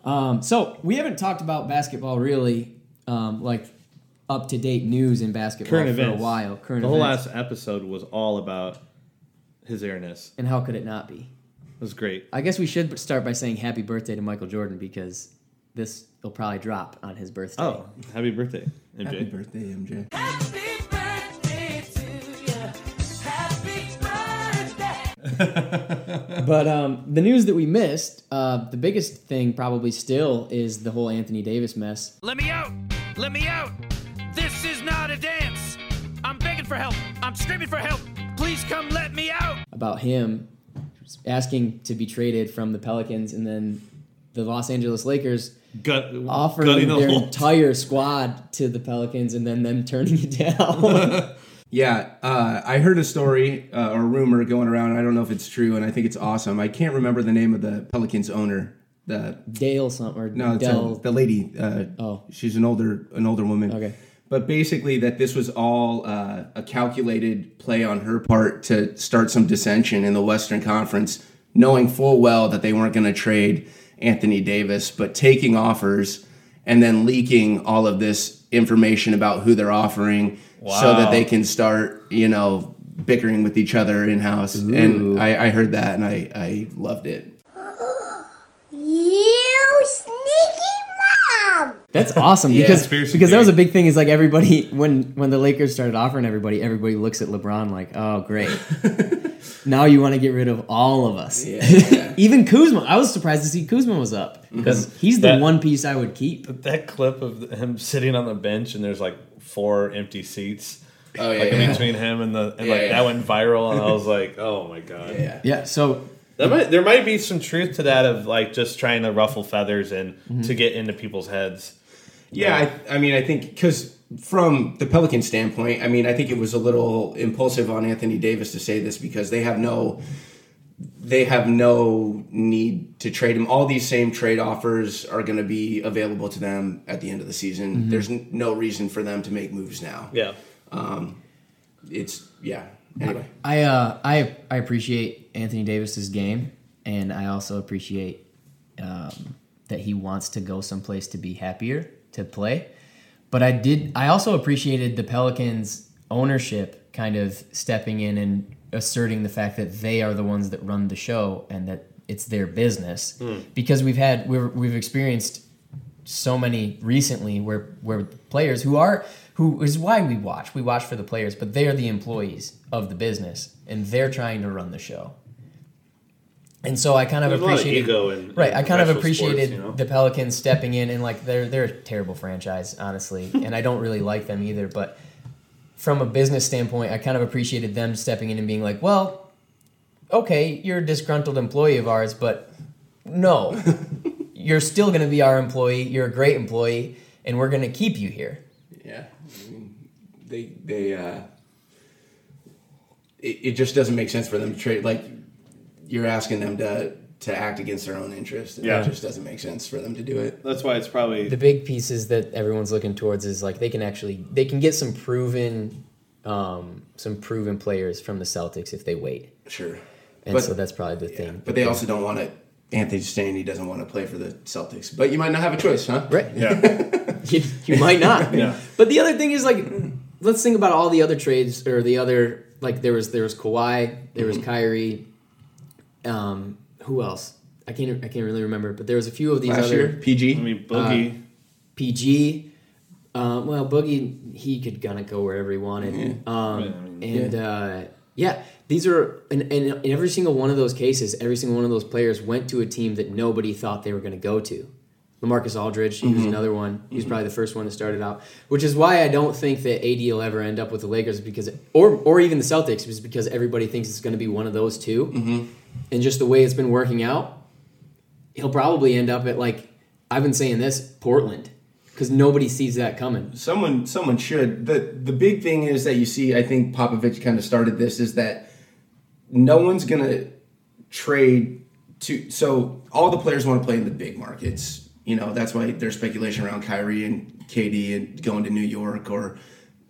Um, so we haven't talked about basketball really, um, like up-to-date news in basketball Current for events. a while. Current the whole events. Last episode was all about his airness. And how could it not be? It was great. I guess we should start by saying happy birthday to Michael Jordan, because this will probably drop on his birthday. Oh, happy birthday, M J. Happy birthday, M J. Happy birthday to you. Happy birthday. But um, the news that we missed, uh, the biggest thing probably still is the whole Anthony Davis mess. Let me out. Let me out. This is not a dance. I'm begging for help. I'm screaming for help. Please come let me out. About him asking to be traded from the Pelicans, and then the Los Angeles Lakers Gut, offered their the entire squad to the Pelicans, and then them turning it down. Yeah, uh, I heard a story uh, or rumor going around. I don't know if it's true, and I think it's awesome. I can't remember the name of the Pelicans owner. The Dale something or no, Del. A, the lady. Uh, oh, she's an older an older woman. Okay. But basically that this was all uh, a calculated play on her part to start some dissension in the Western Conference, knowing full well that they weren't going to trade Anthony Davis, but taking offers and then leaking all of this information about who they're offering. Wow. So that they can start, you know, bickering with each other in-house. Ooh. And I, I heard that, and I, I loved it. You sneaky! That's awesome, because yeah, because that was a big thing. Is like everybody when, when the Lakers started offering everybody, everybody looks at LeBron like, oh great, now you want to get rid of all of us, yeah, yeah. Even Kuzma. I was surprised to see Kuzma was up, because mm-hmm. he's that, the one piece I would keep. That clip of him sitting on the bench and there's like four empty seats. Oh yeah, like yeah. in between him and the and yeah, like yeah. that went viral, and I was like, oh my god. Yeah. Yeah. So that might, there might be some truth to that of like just trying to ruffle feathers and mm-hmm. to get into people's heads. Yeah, yeah. I, I mean, I think because from the Pelican standpoint, I mean, I think it was a little impulsive on Anthony Davis to say this because they have no. They have no need to trade him. All these same trade offers are going to be available to them at the end of the season. Mm-hmm. There's n- no reason for them to make moves now. Yeah. Um, it's, yeah. Anyway. I, uh, I, I appreciate Anthony Davis's game, and I also appreciate um, that he wants to go someplace to be happier, to play. But I did, I also appreciated the Pelicans' ownership kind of stepping in and asserting the fact that they are the ones that run the show and that it's their business, mm. because we've had we're, we've experienced so many recently where where players who are who is why we watch we watch for the players, but they are the employees of the business and they're trying to run the show. And so I kind of There's appreciated a lot of ego in, right. In I kind of appreciated sports, you know? The Pelicans stepping in and like they're they're a terrible franchise, honestly, and I don't really like them either, but. From a business standpoint, I kind of appreciated them stepping in and being like, well, okay, you're a disgruntled employee of ours, but no, you're still going to be our employee. You're a great employee, and we're going to keep you here. Yeah. I mean, they, they, uh, it, it just doesn't make sense for them to trade. Like, you're asking them to, to act against their own interest. And yeah. It just doesn't make sense for them to do it. That's why it's probably... The big pieces that everyone's looking towards is like they can actually... They can get some proven um, some proven players from the Celtics if they wait. Sure. And but, so that's probably the yeah, thing. But they also don't want to... Anthony Stanley doesn't want to play for the Celtics. But you might not have a choice, huh? Right. Yeah. you, you might not. Yeah. But the other thing is like... Let's think about all the other trades or the other... Like there was, there was Kawhi. There was mm-hmm. Kyrie. Um... Who else? I can't. I can't really remember. But there was a few of these Last other year, P G. I mean Boogie. Uh, P G. Uh, well, Boogie he could kind of go wherever he wanted. Mm-hmm. Um, right. And yeah. Uh, yeah, these are and, and in every single one of those cases, every single one of those players went to a team that nobody thought they were going to go to. LaMarcus Aldridge, he mm-hmm. was another one. He was mm-hmm. probably the first one that started out, which is why I don't think that A D will ever end up with the Lakers because, or or even the Celtics, is because everybody thinks it's going to be one of those two. Mm-hmm. And just the way it's been working out, he'll probably end up at like I've been saying this Portland because nobody sees that coming. Someone, someone should. the The big thing is that you see. I think Popovich kind of started this is that no one's going to trade to. So all the players want to play in the big markets. You know, that's why there's speculation around Kyrie and K D and going to New York, or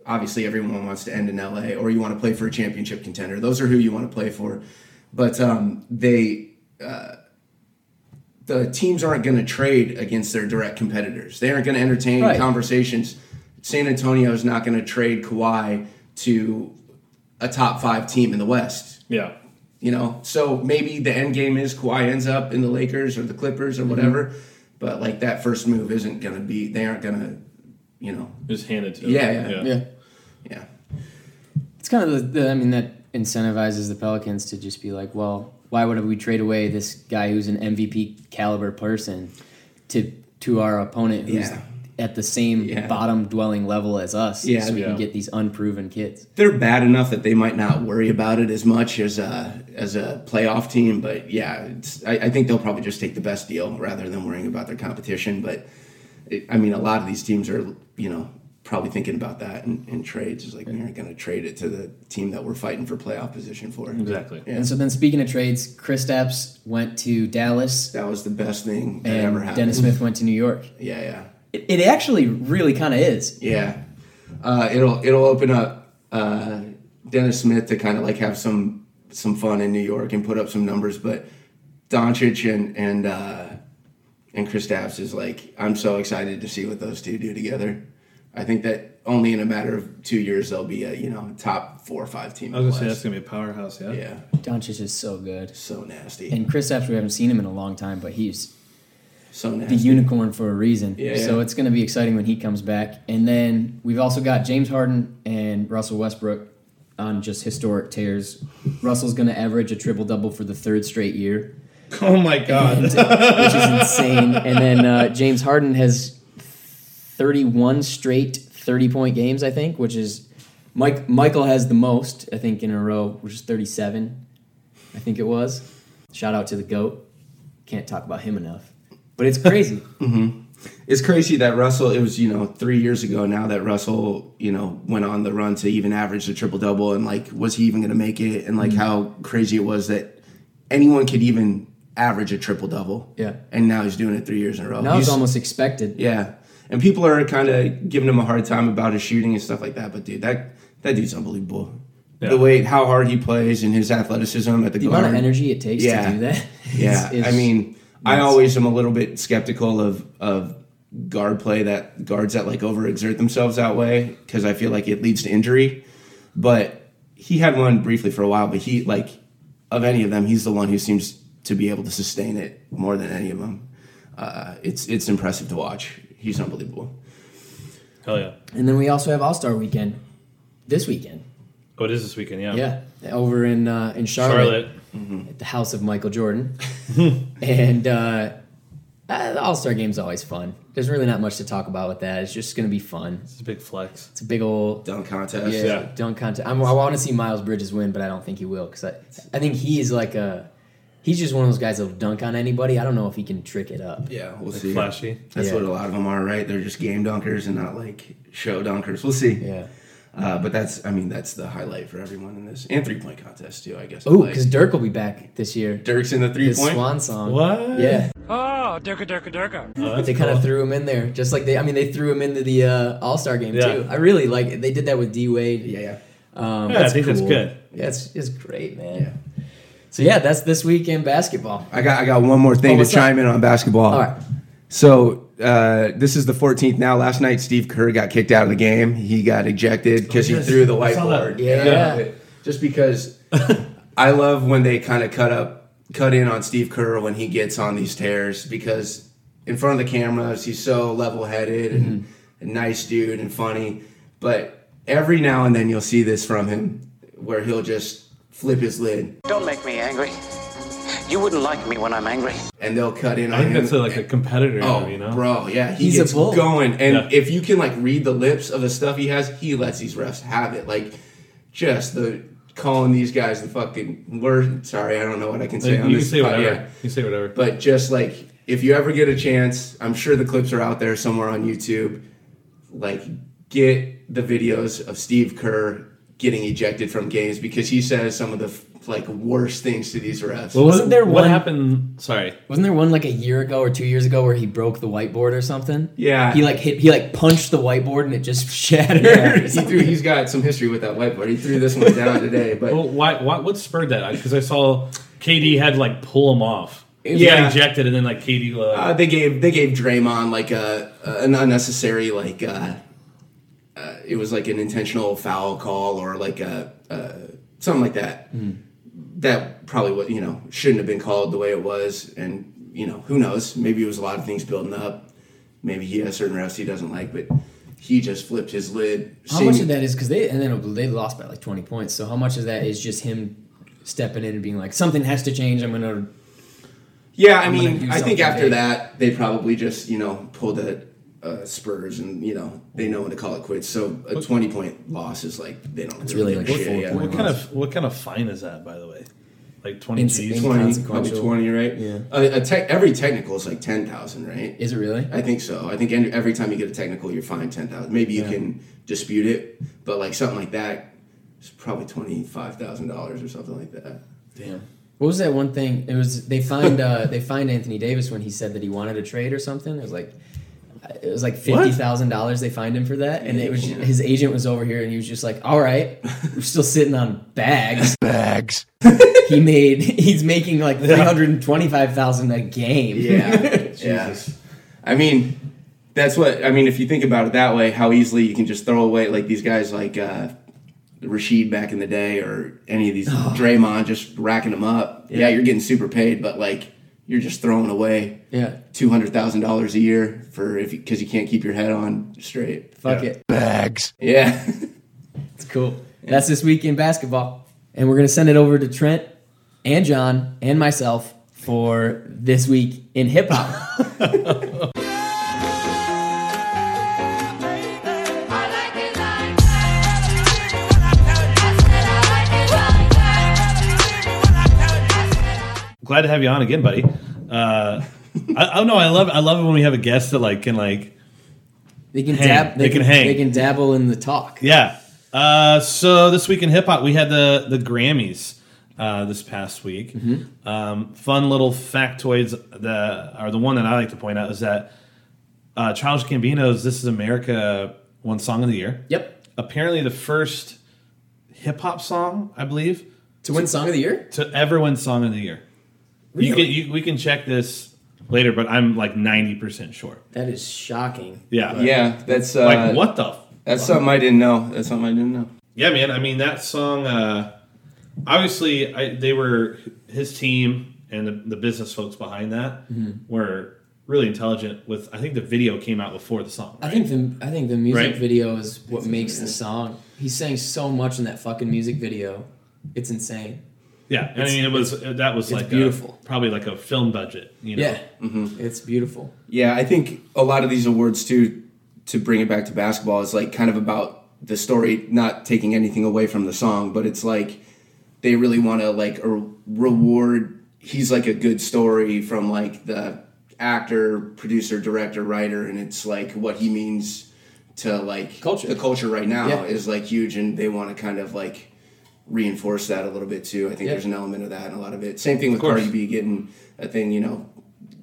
obviously everyone wants to end in L A, or you want to play for a championship contender. Those are who you want to play for. But um, they, uh, the teams aren't going to trade against their direct competitors. They aren't going to entertain right. conversations. San Antonio is not going to trade Kawhi to a top five team in the West. Yeah. You know, so maybe the end game is Kawhi ends up in the Lakers or the Clippers or mm-hmm. whatever. But, like, that first move isn't going to be – they aren't going to, you know. Just hand it to them. Yeah, yeah, yeah. yeah. yeah. It's kind of the, the – I mean, that incentivizes the Pelicans to just be like, well, why would we trade away this guy who's an M V P caliber person to to our opponent who's yeah. at the same yeah. bottom-dwelling level as us yeah, so we yeah. can get these unproven kids? They're bad enough that they might not worry about it as much as a – as a playoff team, but yeah, it's, I, I think they'll probably just take the best deal rather than worrying about their competition. But it, I mean, a lot of these teams are, you know, probably thinking about that in, in trades. It's like, we aren't going to trade it to the team that we're fighting for playoff position for. Exactly. Yeah. And so then speaking of trades, Kristaps went to Dallas. That was the best thing that ever happened. Dennis Smith went to New York. Yeah. Yeah. It, it actually really kind of is. Yeah. Uh, it'll, it'll open up uh, Dennis Smith to kind of like have some, some fun in New York and put up some numbers, but Doncic and and uh, and Kristaps is like, I'm so excited to see what those two do together. I think that only in a matter of two years they'll be a you know top four or five team. I was gonna say that's gonna be a powerhouse, yeah. Yeah, Doncic is so good, so nasty. And Kristaps, we haven't seen him in a long time, but he's so nasty. The unicorn for a reason. Yeah, so yeah. It's gonna be exciting when he comes back. And then we've also got James Harden and Russell Westbrook on just historic tears. Russell's going to average a triple-double for the third straight year. Oh, my God. And, which is insane. And then uh, James Harden has thirty-one straight thirty-point games, I think, which is Mike Michael has the most, I think, in a row, which is thirty-seven, I think it was. Shout out to the GOAT. Can't talk about him enough. But it's crazy. mm-hmm. It's crazy that Russell, it was, you know, three years ago now that Russell, you know, went on the run to even average the triple-double, and, like, was he even going to make it? And, like, mm-hmm. how crazy it was that anyone could even average a triple-double. Yeah. And now he's doing it three years in a row. Now he's, it's almost expected. Yeah. And people are kind of giving him a hard time about his shooting and stuff like that. But, dude, that that dude's unbelievable. Yeah. The way, how hard he plays and his athleticism at the, the guard. The amount of energy it takes yeah. to do that. Is, yeah. Is, I mean, I always am a little bit skeptical of, of guard play that guards that, like, overexert themselves that way, because I feel like it leads to injury. But he had one briefly for a while. But he, like, of any of them, he's the one who seems to be able to sustain it more than any of them. Uh, it's it's impressive to watch. He's unbelievable. Hell yeah. And then we also have All-Star Weekend this weekend. Oh, it is this weekend, yeah. Yeah, over in uh, in Charlotte. Charlotte. Mm-hmm. At the house of Michael Jordan. And uh, uh, the All-Star Game's always fun. There's really not much to talk about with that. It's just going to be fun. It's a big flex. It's a big old... Dunk contest. Yeah, yeah. dunk contest. I'm, I want to see Miles Bridges win, but I don't think he will, because I, I think he is like a... He's just one of those guys that'll dunk on anybody. I don't know if he can trick it up. Yeah, we'll like see. Flashy. That's yeah. what a lot of them are, right? They're just game dunkers and not like show dunkers. We'll see. Yeah. Uh, but that's, I mean, that's the highlight for everyone in this. And three-point contest, too, I guess. Oh, because like. Dirk will be back this year. Dirk's in the three-point? His swan song. What? Yeah. Oh, Dirka, Dirka, Dirka. Oh, they cool. kind of threw him in there. Just like they, I mean, they threw him into the uh, All-Star game, yeah. too. I really like it. They did that with D-Wade. Yeah, yeah. Um, yeah, that's I think cool. that's good. Yeah, it's, it's great, man. Yeah. So, yeah, that's this week in basketball. I got I got one more thing oh, to chime up? in on basketball. All right. So, uh, this is the fourteenth now. Last night, Steve Kerr got kicked out of the game. He got ejected because oh, yes. he threw the whiteboard. Yeah. yeah. Just because I love when they kind of cut up, cut in on Steve Kerr when he gets on these tears, because in front of the cameras, he's so level-headed mm-hmm. and a nice dude and funny. But every now and then you'll see this from him where he'll just... flip his lid. Don't make me angry. You wouldn't like me when I'm angry. And they'll cut in on him. I think him. that's a, like a competitor. Oh, you know? Bro, yeah. He He's gets a bull. going. And yeah. if you can like read the lips of the stuff he has, he lets these refs have it. Like, just the calling these guys the fucking word. Sorry, I don't know what I can say like, on you this. You can say whatever. Yeah. You can say whatever. But just like, if you ever get a chance, I'm sure the clips are out there somewhere on YouTube. Like, get the videos of Steve Kerr getting ejected from games, because he says some of the like worst things to these refs. Well, wasn't there one, what happened? Sorry, wasn't there one like a year ago or two years ago where he broke the whiteboard or something? Yeah, he like hit, he like punched the whiteboard and it just shattered. Yeah, he threw, he's got some history with that whiteboard. He threw this one down today. But well, why, why? What spurred that? Because I saw K D had to like pull him off. He yeah, got ejected, and then like K D. Like, uh, they gave they gave Draymond like a an unnecessary like. Uh, Uh, it was like an intentional foul call or like a uh, something like that. Mm. That probably what you know shouldn't have been called the way it was, and you know who knows? Maybe it was a lot of things building up. Maybe he has certain refs he doesn't like, but he just flipped his lid. How seeing, much of that is because they and then they lost by like twenty points? So how much of that is just him stepping in and being like something has to change? I'm gonna. Yeah, I I'm mean, I think after big. that they probably just you know pulled a. Uh, Spurs, and you know they know when to call it quits. So a twenty-point loss is like they don't. It's really like shit. What, yeah. what kind of what kind of fine is that, by the way? Like twenty, G's? twenty, probably twenty, right? Yeah. A, a te- every technical is like ten thousand, right? Is it really? I think so. I think every time you get a technical, you're fined ten thousand. Maybe you yeah. can dispute it, but like something like that is probably twenty-five thousand dollars or something like that. Damn. What was that one thing? It was they fined uh, they fined Anthony Davis when he said that he wanted a trade or something. It was like. It was like fifty thousand dollars they fined him for that, and it was just, his agent was over here, and he was just like, all right, we're still sitting on bags. Bags. He made, he's making like three hundred twenty-five thousand dollars a game. Yeah. Jesus. Yeah. I mean, that's what, I mean, if you think about it that way, how easily you can just throw away, like these guys like uh, Rashid back in the day, or any of these, oh. Draymond, just racking them up. Yeah. yeah, you're getting super paid, but like, you're just throwing away yeah. two hundred thousand dollars a year for if because you, you can't keep your head on straight. Fuck yeah. it. Bags. Yeah. It's cool. Yeah. That's this week in basketball. And we're going to send it over to Trent and John and myself for this week in hip-hop. glad to have you on again, buddy. Uh, I, I don't know. I love I love it when we have a guest that like can like they can hang. Dab, they, they can, can hang. They can dabble in the talk. Yeah. Uh, so this week in hip hop, we had the the Grammys uh, this past week. Mm-hmm. Um, fun little factoids that are the one that I like to point out is that uh, Childish Gambino's "This Is America" won Song of the Year. Yep. Apparently, the first hip hop song, I believe, to win Song of the Year. To ever win Song of the Year. Really? You can you, we can check this later, but I'm like ninety percent sure. That is shocking. Yeah. But yeah. That's uh, like what the. F- That's something I didn't know. That's something I didn't know. Yeah, man. I mean, that song, uh, obviously, I, they were, his team and the, the business folks behind that mm-hmm. were really intelligent with, I think the video came out before the song, right? I think the, I think the music right? video is what makes the song. He sang so much in that fucking music video. It's insane. Yeah. It's, I mean, it was, that was like beautiful. A, probably like a film budget, you know? Yeah. Mm-hmm. It's beautiful. Yeah. I think a lot of these awards, too, to bring it back to basketball, is like kind of about the story, not taking anything away from the song, but it's like they really want to like reward. He's like a good story from like the actor, producer, director, writer. And it's like what he means to like culture. The culture right now yeah. is like huge. And they want to kind of like reinforce that a little bit too. I think yeah. there's an element of that and a lot of it. Same thing with Cardi B getting a thing, you know,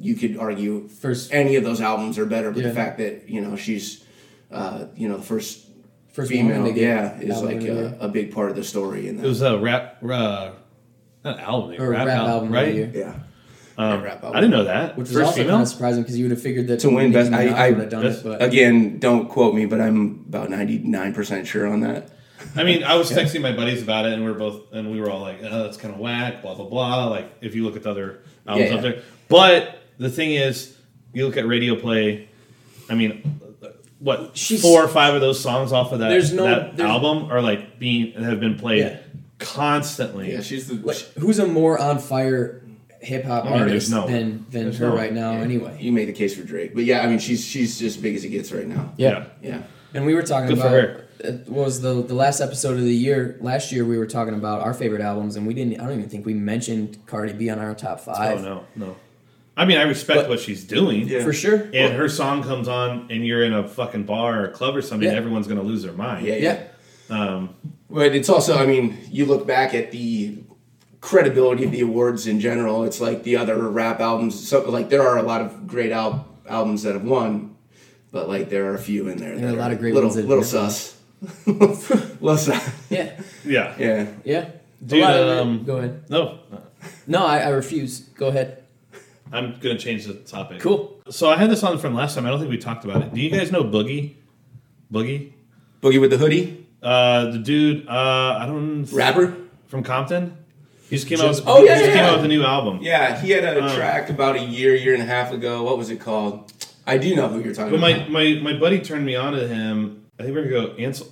you could argue first, any of those albums are better, but yeah. the fact that, you know, she's, uh, you know, the first, first female, woman yeah, is like a, a big part of the story. And it was a rap, uh, not album, or rap, rap album, album right? right yeah. Um, rap album. I didn't know that. Which was also kind of surprising because you would have figured that to win best, I, I would have done best, it. But. Again, don't quote me, but I'm about ninety-nine percent sure on that. I mean, I was yeah. texting my buddies about it, and we were both, and we were all like, "Oh, that's kind of whack," blah blah blah. Like, if you look at the other albums yeah, yeah. up there, but the thing is, you look at radio play. I mean, what She's, four or five of those songs off of that, there's no, that there's, album are like being have been played yeah. constantly. Yeah, she's the like, who's a more on fire hip hop oh, artist no, than than there's her no. right now. Yeah. Anyway, you made the case for Drake, but yeah, I mean, she's she's just as big as it gets right now. Yeah, yeah. yeah. And we were talking Good about. For her. It was the the last episode of the year. Last year we were talking about our favorite albums, and we didn't. I don't even think we mentioned Cardi B on our top five. Oh no, no. I mean, I respect but, what she's doing yeah. for sure. And well, her song comes on, and you're in a fucking bar or a club or something. Yeah. Everyone's gonna lose their mind. Yeah, yeah. Um, but it's also, I mean, you look back at the credibility of the awards in general. It's like the other rap albums. So like there are a lot of great al- albums that have won, but like there are a few in there. There are a lot of great little, ones. That little sus. yeah, yeah, yeah, yeah. Dude, um, go ahead. No, no, I, I refuse. Go ahead. I'm gonna change the topic. Cool. So I had this on from last time. I don't think we talked about it. Do you guys know Boogie? Boogie, Boogie with the hoodie. Uh, the dude. Uh, I don't know, rapper from Compton. He just came just, out. With, oh yeah, he just yeah. came out with a new album. Yeah, he had a um, track about a year, year and a half ago. What was it called? I do know who you're talking but about. But my, my my buddy turned me on to him. I think we're going to go Ansel,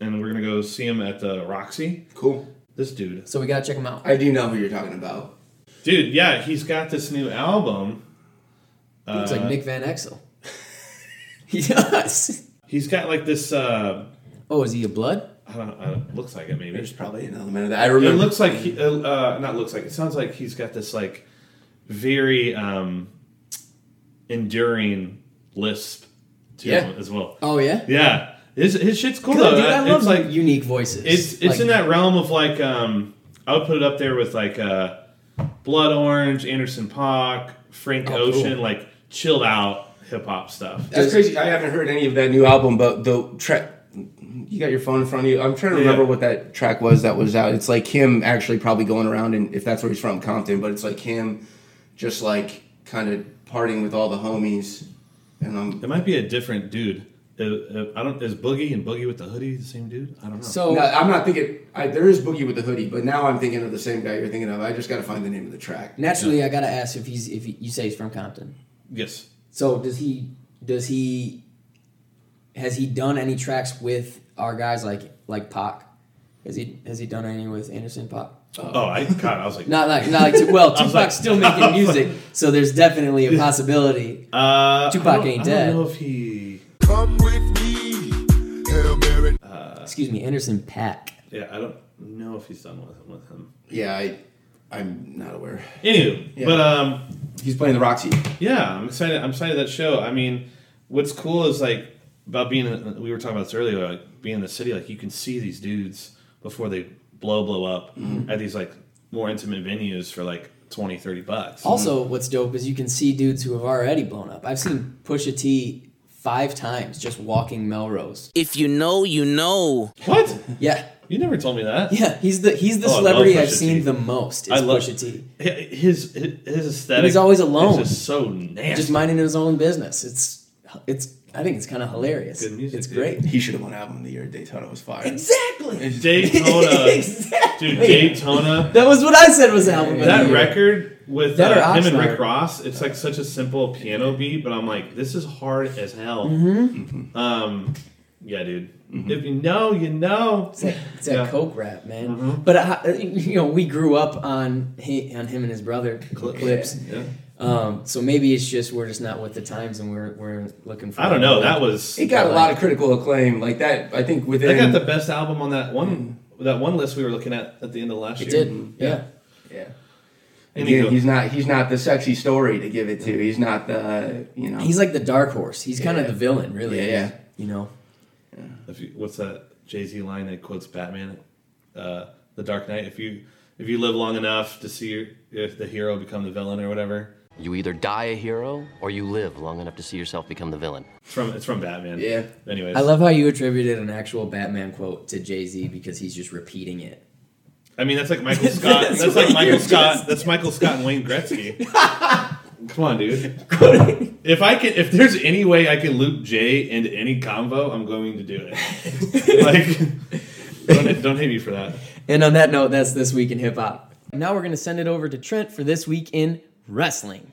and we're going to go see him at the Roxy. Cool. This dude. So we got to check him out. I do know who you're talking about. Dude, yeah, he's got this new album. He looks uh, like Nick Van Exel. He does. He's got like this... Uh, oh, is he a blood? I don't know. It looks like it, maybe. There's probably an element of that. I remember. It looks like... He, uh, not looks like. It sounds like he's got this like very um, enduring lisp to yeah. him as well. Oh, yeah? Yeah. yeah. His, his shit's cool though. Dude, I love it's like unique voices. It's it's like, in that realm of like um, I would put it up there with like uh, Blood Orange, Anderson .Paak, Frank oh, Ocean, cool. like chilled out hip hop stuff. That's crazy. I haven't heard any of that new album, but the track you got your phone in front of you. I'm trying to remember yeah. what that track was that was out. It's like him actually probably going around and if that's where he's from, Compton, but it's like him just like kind of partying with all the homies. And um, it might be a different dude. I don't. Is Boogie and Boogie with the hoodie the same dude? I don't know. So no, I'm not thinking. I, there is Boogie with the hoodie, but now I'm thinking of the same guy you're thinking of. I just got to find the name of the track. Naturally, yeah. I got to ask if he's if he, you say he's from Compton. Yes. So does he? Does he? Has he done any tracks with our guys like like Pac? Has he has he done any with Anderson .Paak? Oh, oh I God, I was like not like not like t- well, Tupac's like, still making music, like, so there's definitely a possibility. Uh, Tupac ain't dead. I don't know if he. Come with me, Hail Mary. Uh, Excuse me, Anderson .Paak. Yeah, I don't know if he's done with him. With him. Yeah, I, I'm not aware. Anywho, yeah. but um, he's playing the Roxy. Yeah, I'm excited. I'm excited for that show. I mean, what's cool is like about being. In, we were talking about this earlier. Like being in the city, like you can see these dudes before they blow blow up mm-hmm. at these like more intimate venues for like twenty, thirty bucks. Also, mm-hmm. what's dope is you can see dudes who have already blown up. I've seen Pusha T five times just walking Melrose. If you know, you know. What? Yeah. You never told me that. Yeah, he's the he's the oh, celebrity I've seen T. the most. Is I love Pusha T. His his, his aesthetic. And he's always alone. It's just so nasty. Just minding his own business. It's it's. I think it's kind of hilarious. Good music, it's dude. Great. He should have won album of the year. Daytona was fire. Exactly. It's Daytona. Exactly. Dude, Daytona. That was what I said was album of that the year. That record with uh, him and Rick Ross, it's like such a simple piano beat, but I'm like, this is hard as hell. Mm-hmm. Mm-hmm. Um, yeah, dude. Mm-hmm. If you know, you know. It's that, it's that yeah. Coke rap, man. Mm-hmm. But uh, you know, we grew up on he, on him and his brother, Clipse. Yeah. Um, so maybe it's just we're just not with the times, and we're we're looking for. I don't know. Album. That was it got a lot of critical acclaim. Like that, I think within. They got the best album on that one mm-hmm. that one list we were looking at at the end of last it year. It did. Mm-hmm. Yeah. Yeah. yeah. Again, he's not he's not the sexy story to give it to. He's not the you know. He's like the dark horse. He's yeah. kind of the villain, really. Yeah. yeah. You know. Yeah. If you, what's that Jay-Z line that quotes Batman, uh, The Dark Knight? If you if you live long enough to see your, if the hero become the villain or whatever, you either die a hero or you live long enough to see yourself become the villain. It's from it's from Batman. Yeah. Anyways, I love how you attributed an actual Batman quote to Jay-Z because he's just repeating it. I mean, that's like Michael Scott. that's, that's like Michael Scott. Just... That's Michael Scott and Wayne Gretzky. Come on, dude. If I can, if there's any way I can loop Jay into any combo, I'm going to do it. Like, don't, don't hate me for that. And on that note, that's This Week in Hip Hop. Now we're going to send it over to Trent for This Week in Wrestling.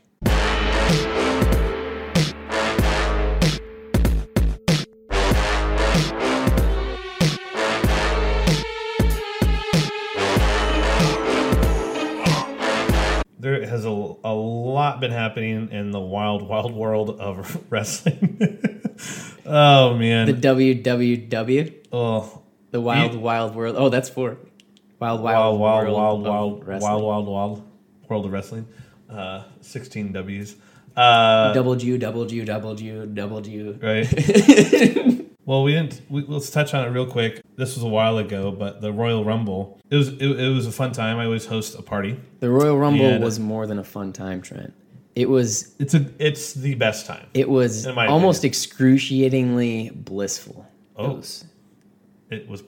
There has a, a lot been happening in the wild, wild world of wrestling. Oh, man. The W W W? Oh. The wild, yeah. wild world. Oh, that's for wild, wild, wild, wild, world wild, wild, wild, wild, wild, wild world of wrestling. Uh, sixteen W's. Uh, double G, double G, double G, double G. Right. Well, we didn't. We, let's touch on it real quick. This was a while ago, but the Royal Rumble. It was it, it was a fun time. I always host a party. The Royal Rumble and was more than a fun time, Trent. It was. It's a. It's the best time. It was almost opinion. excruciatingly blissful. Oh, it was, it was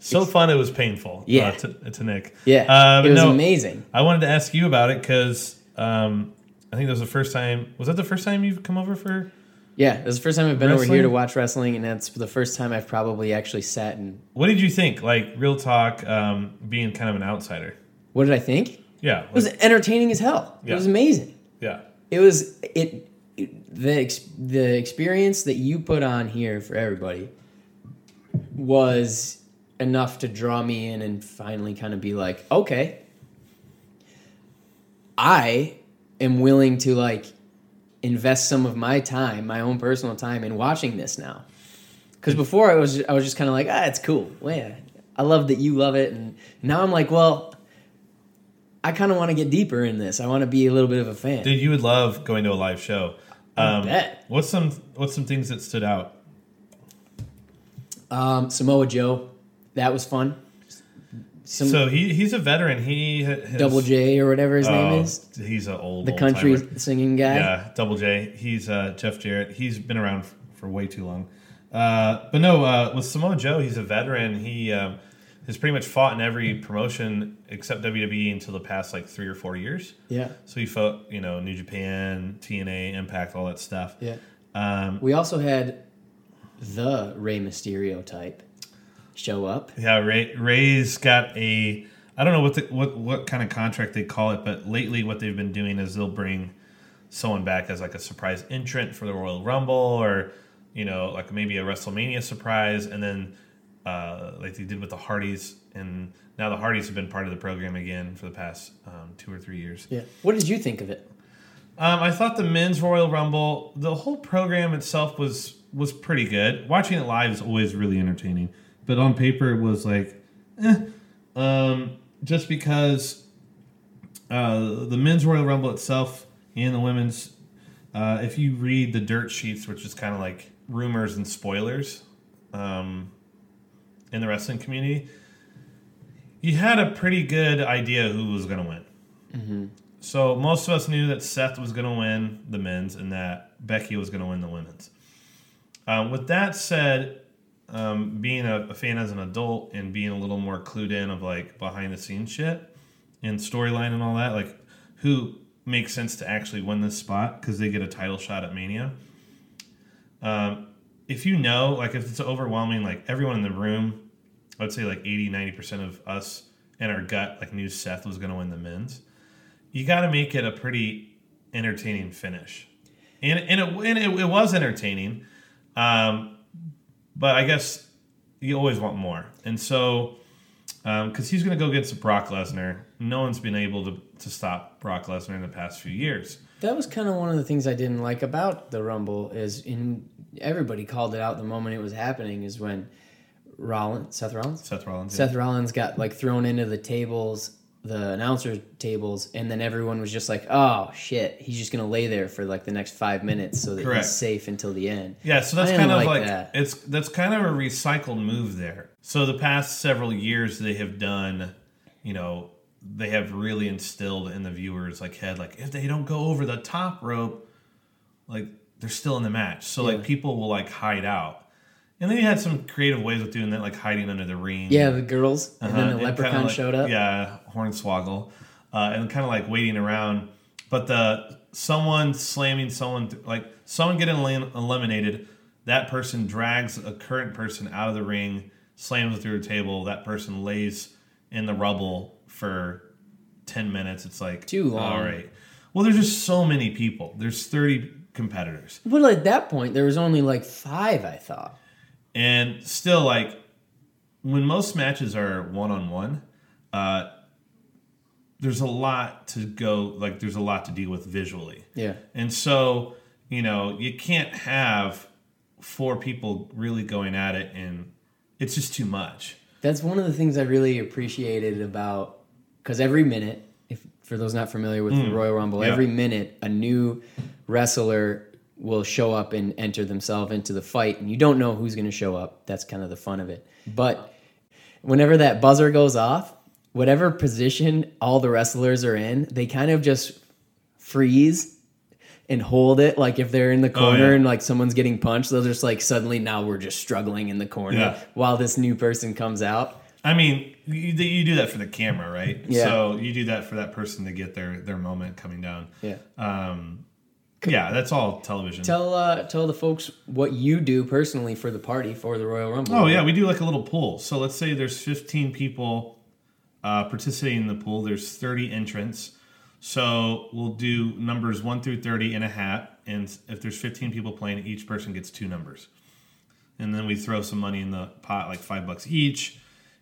so fun. It was painful. Yeah, uh, to, to Nick. Yeah, uh, it was no, amazing. I wanted to ask you about it because um, I think that was the first time. Was that the first time you've come over for? Yeah, it was the first time I've been wrestling? over here to watch wrestling, and that's the first time I've probably actually sat and... What did you think? Like, real talk, um, being kind of an outsider. What did I think? Yeah. Like, it was entertaining as hell. Yeah. It was amazing. Yeah. It was... it, it the, ex, the experience that you put on here for everybody was enough to draw me in and finally kind of be like, okay, I am willing to, like... invest some of my time, my own personal time, in watching this now. Because before I was, I was just kind of like, ah, it's cool. Well, yeah, I love that you love it, and now I'm like, well, I kind of want to get deeper in this. I want to be a little bit of a fan. Dude, you would love going to a live show. Um, I bet. What's some What's some things that stood out? Um, Samoa Joe, that was fun. Some so he he's a veteran. He has, Double J or whatever his oh, name is. He's an old the old country timer. Singing guy. Yeah, Double J. He's uh, Jeff Jarrett. He's been around f- for way too long. Uh, but no, uh, with Samoa Joe, he's a veteran. He um, has pretty much fought in every promotion except W W E until the past like three or four years. Yeah. So he fought, you know, New Japan, T N A, Impact, all that stuff. Yeah. Um, we also had the Rey Mysterio type. Show up. Yeah, Ray, Ray's got a... I don't know what the, what what kind of contract they call it, but lately what they've been doing is they'll bring someone back as like a surprise entrant for the Royal Rumble or, you know, like maybe a WrestleMania surprise. And then uh, like they did with the Hardys. And now the Hardys have been part of the program again for the past um, two or three years. Yeah. What did you think of it? Um, I thought the men's Royal Rumble, the whole program itself was was pretty good. Watching it live is always really entertaining. But on paper, it was like, eh. Um, just because uh, the men's Royal Rumble itself and the women's, uh, if you read the dirt sheets, which is kind of like rumors and spoilers um, in the wrestling community, you had a pretty good idea who was going to win. Mm-hmm. So most of us knew that Seth was going to win the men's and that Becky was going to win the women's. Um, with that said, um, being a, a fan as an adult and being a little more clued in of like behind the scenes shit and storyline and all that, like who makes sense to actually win this spot because they get a title shot at Mania. Um, if you know, like if it's overwhelming, like everyone in the room, I would say like eighty, ninety percent of us in our gut, like knew Seth was going to win the men's. You got to make it a pretty entertaining finish, and and it and it, it was entertaining, um, but I guess you always want more. And so, because um, he's going to go against Brock Lesnar, no one's been able to, to stop Brock Lesnar in the past few years. That was kind of one of the things I didn't like about the Rumble is in everybody called it out the moment it was happening is when Rollins, Seth Rollins, Seth Rollins, Seth yeah. Rollins got like thrown into the tables. The announcer tables, and then everyone was just like, oh, shit, he's just going to lay there for, like, the next five minutes so that Correct. He's safe until the end. Yeah, so that's kind of like, like that. it's that's kind of a recycled move there. So the past several years they have done, you know, they have really instilled in the viewers, like, head, like, if they don't go over the top rope, like, they're still in the match. So, yeah. like, people will, like, hide out. And then you had some creative ways of doing that, like hiding under the ring. Yeah, the girls. Uh-huh. And then the and leprechaun like, showed up. Yeah, Hornswoggle. Uh, and kind of like waiting around. But the someone slamming someone, th- like someone getting eliminated, that person drags a current person out of the ring, slams it through a table. That person lays in the rubble for ten minutes. It's like, too long. All right. Well, there's just so many people. There's thirty competitors. Well, at that point, there was only like five, I thought. And still, like, when most matches are one-on-one, uh, there's a lot to go, like, there's a lot to deal with visually. Yeah. And so, you know, you can't have four people really going at it, and it's just too much. That's one of the things I really appreciated about, because every minute, if for those not familiar with mm. the Royal Rumble, yeah. every minute a new wrestler will show up and enter themselves into the fight, and you don't know who's going to show up. That's kind of the fun of it. But whenever that buzzer goes off, whatever position all the wrestlers are in, they kind of just freeze and hold it. Like if they're in the corner oh, yeah. and like someone's getting punched, they'll just like suddenly now we're just struggling in the corner yeah. while this new person comes out. I mean, you, you do that for the camera, right? Yeah. So you do that for that person to get their, their moment coming down. Yeah. Um, Yeah, that's all television. Tell uh, tell the folks what you do personally for the party for the Royal Rumble. Oh, yeah, we do like a little pool. So let's say there's fifteen people uh, participating in the pool. There's thirty entrants. So we'll do numbers one through thirty in a hat. And if there's fifteen people playing, each person gets two numbers. And then we throw some money in the pot, like five bucks each.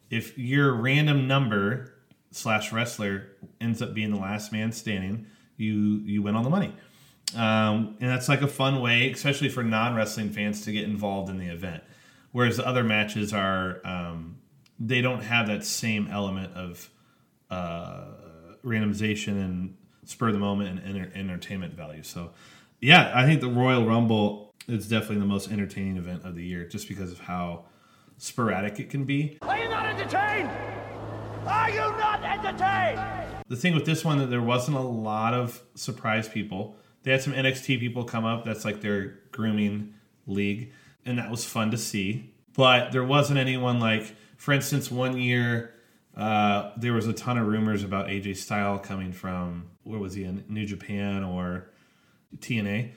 If your random number slash wrestler ends up being the last man standing, you you win all the money. Um, and that's like a fun way, especially for non-wrestling fans, to get involved in the event. Whereas the other matches are, um, they don't have that same element of uh, randomization and spur of the moment and enter- entertainment value. So, yeah, I think the Royal Rumble is definitely the most entertaining event of the year just because of how sporadic it can be. Are you not entertained? Are you not entertained? The thing with this one that there wasn't a lot of surprise people. They had some N X T people come up. That's like their grooming league. And that was fun to see. But there wasn't anyone like, for instance, one year uh, there was a ton of rumors about A J Styles coming from, where was he, in New Japan or T N A.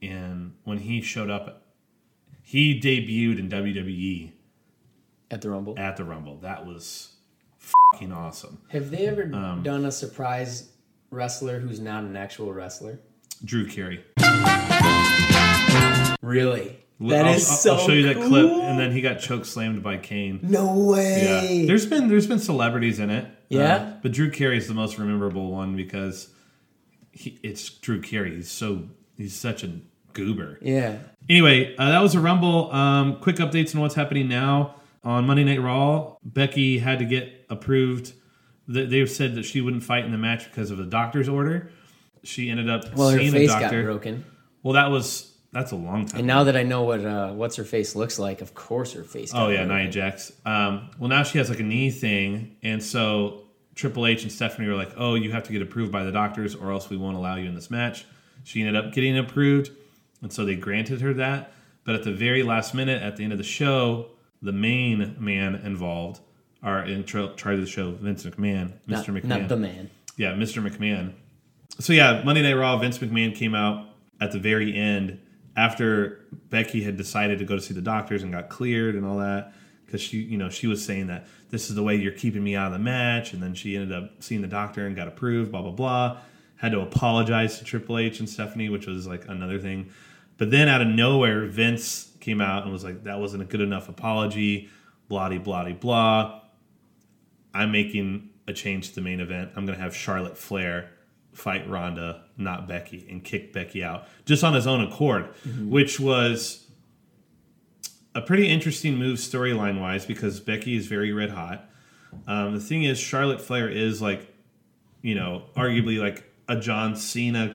And when he showed up, he debuted in W W E. At the Rumble? At the Rumble. That was fucking awesome. Have they ever um, done a surprise wrestler who's not an actual wrestler? Drew Carey. Really? That I'll, is so I'll show you that cool. clip, and then he got choke slammed by Kane. No way. Yeah. There's been there's been celebrities in it. Yeah. Uh, but Drew Carey is the most memorable one because he, it's Drew Carey. He's so he's such a goober. Yeah. Anyway, uh, that was a Rumble. Um, quick updates on what's happening now on Monday Night Raw. Becky had to get approved. They've said that she wouldn't fight in the match because of the doctor's order. She ended up well, seeing a doctor. Well, her face got broken. Well, that was that's a long time. And now ago. that I know what uh, what's her face looks like, of course her face. Got oh yeah, broken. Nia Jax. Um, well, now she has like a knee thing, and so Triple H and Stephanie were like, "Oh, you have to get approved by the doctors, or else we won't allow you in this match." She ended up getting approved, and so they granted her that. But at the very last minute, at the end of the show, the main man involved, our intro charge of the show, Vince McMahon, Mister Not, McMahon, not the man, yeah, Mister McMahon. So yeah, Monday Night Raw, Vince McMahon came out at the very end after Becky had decided to go to see the doctors and got cleared and all that, because she, you know, she was saying that this is the way you're keeping me out of the match, and then she ended up seeing the doctor and got approved, blah blah blah. Had to apologize to Triple H and Stephanie, which was like another thing. But then out of nowhere, Vince came out and was like, that wasn't a good enough apology, blah de blah de blah. I'm making a change to the main event. I'm going to have Charlotte Flair fight Ronda, not Becky, and kick Becky out just on his own accord, mm-hmm. which was a pretty interesting move storyline-wise because Becky is very red hot. Um, the thing is, Charlotte Flair is like, you know, arguably like a John Cena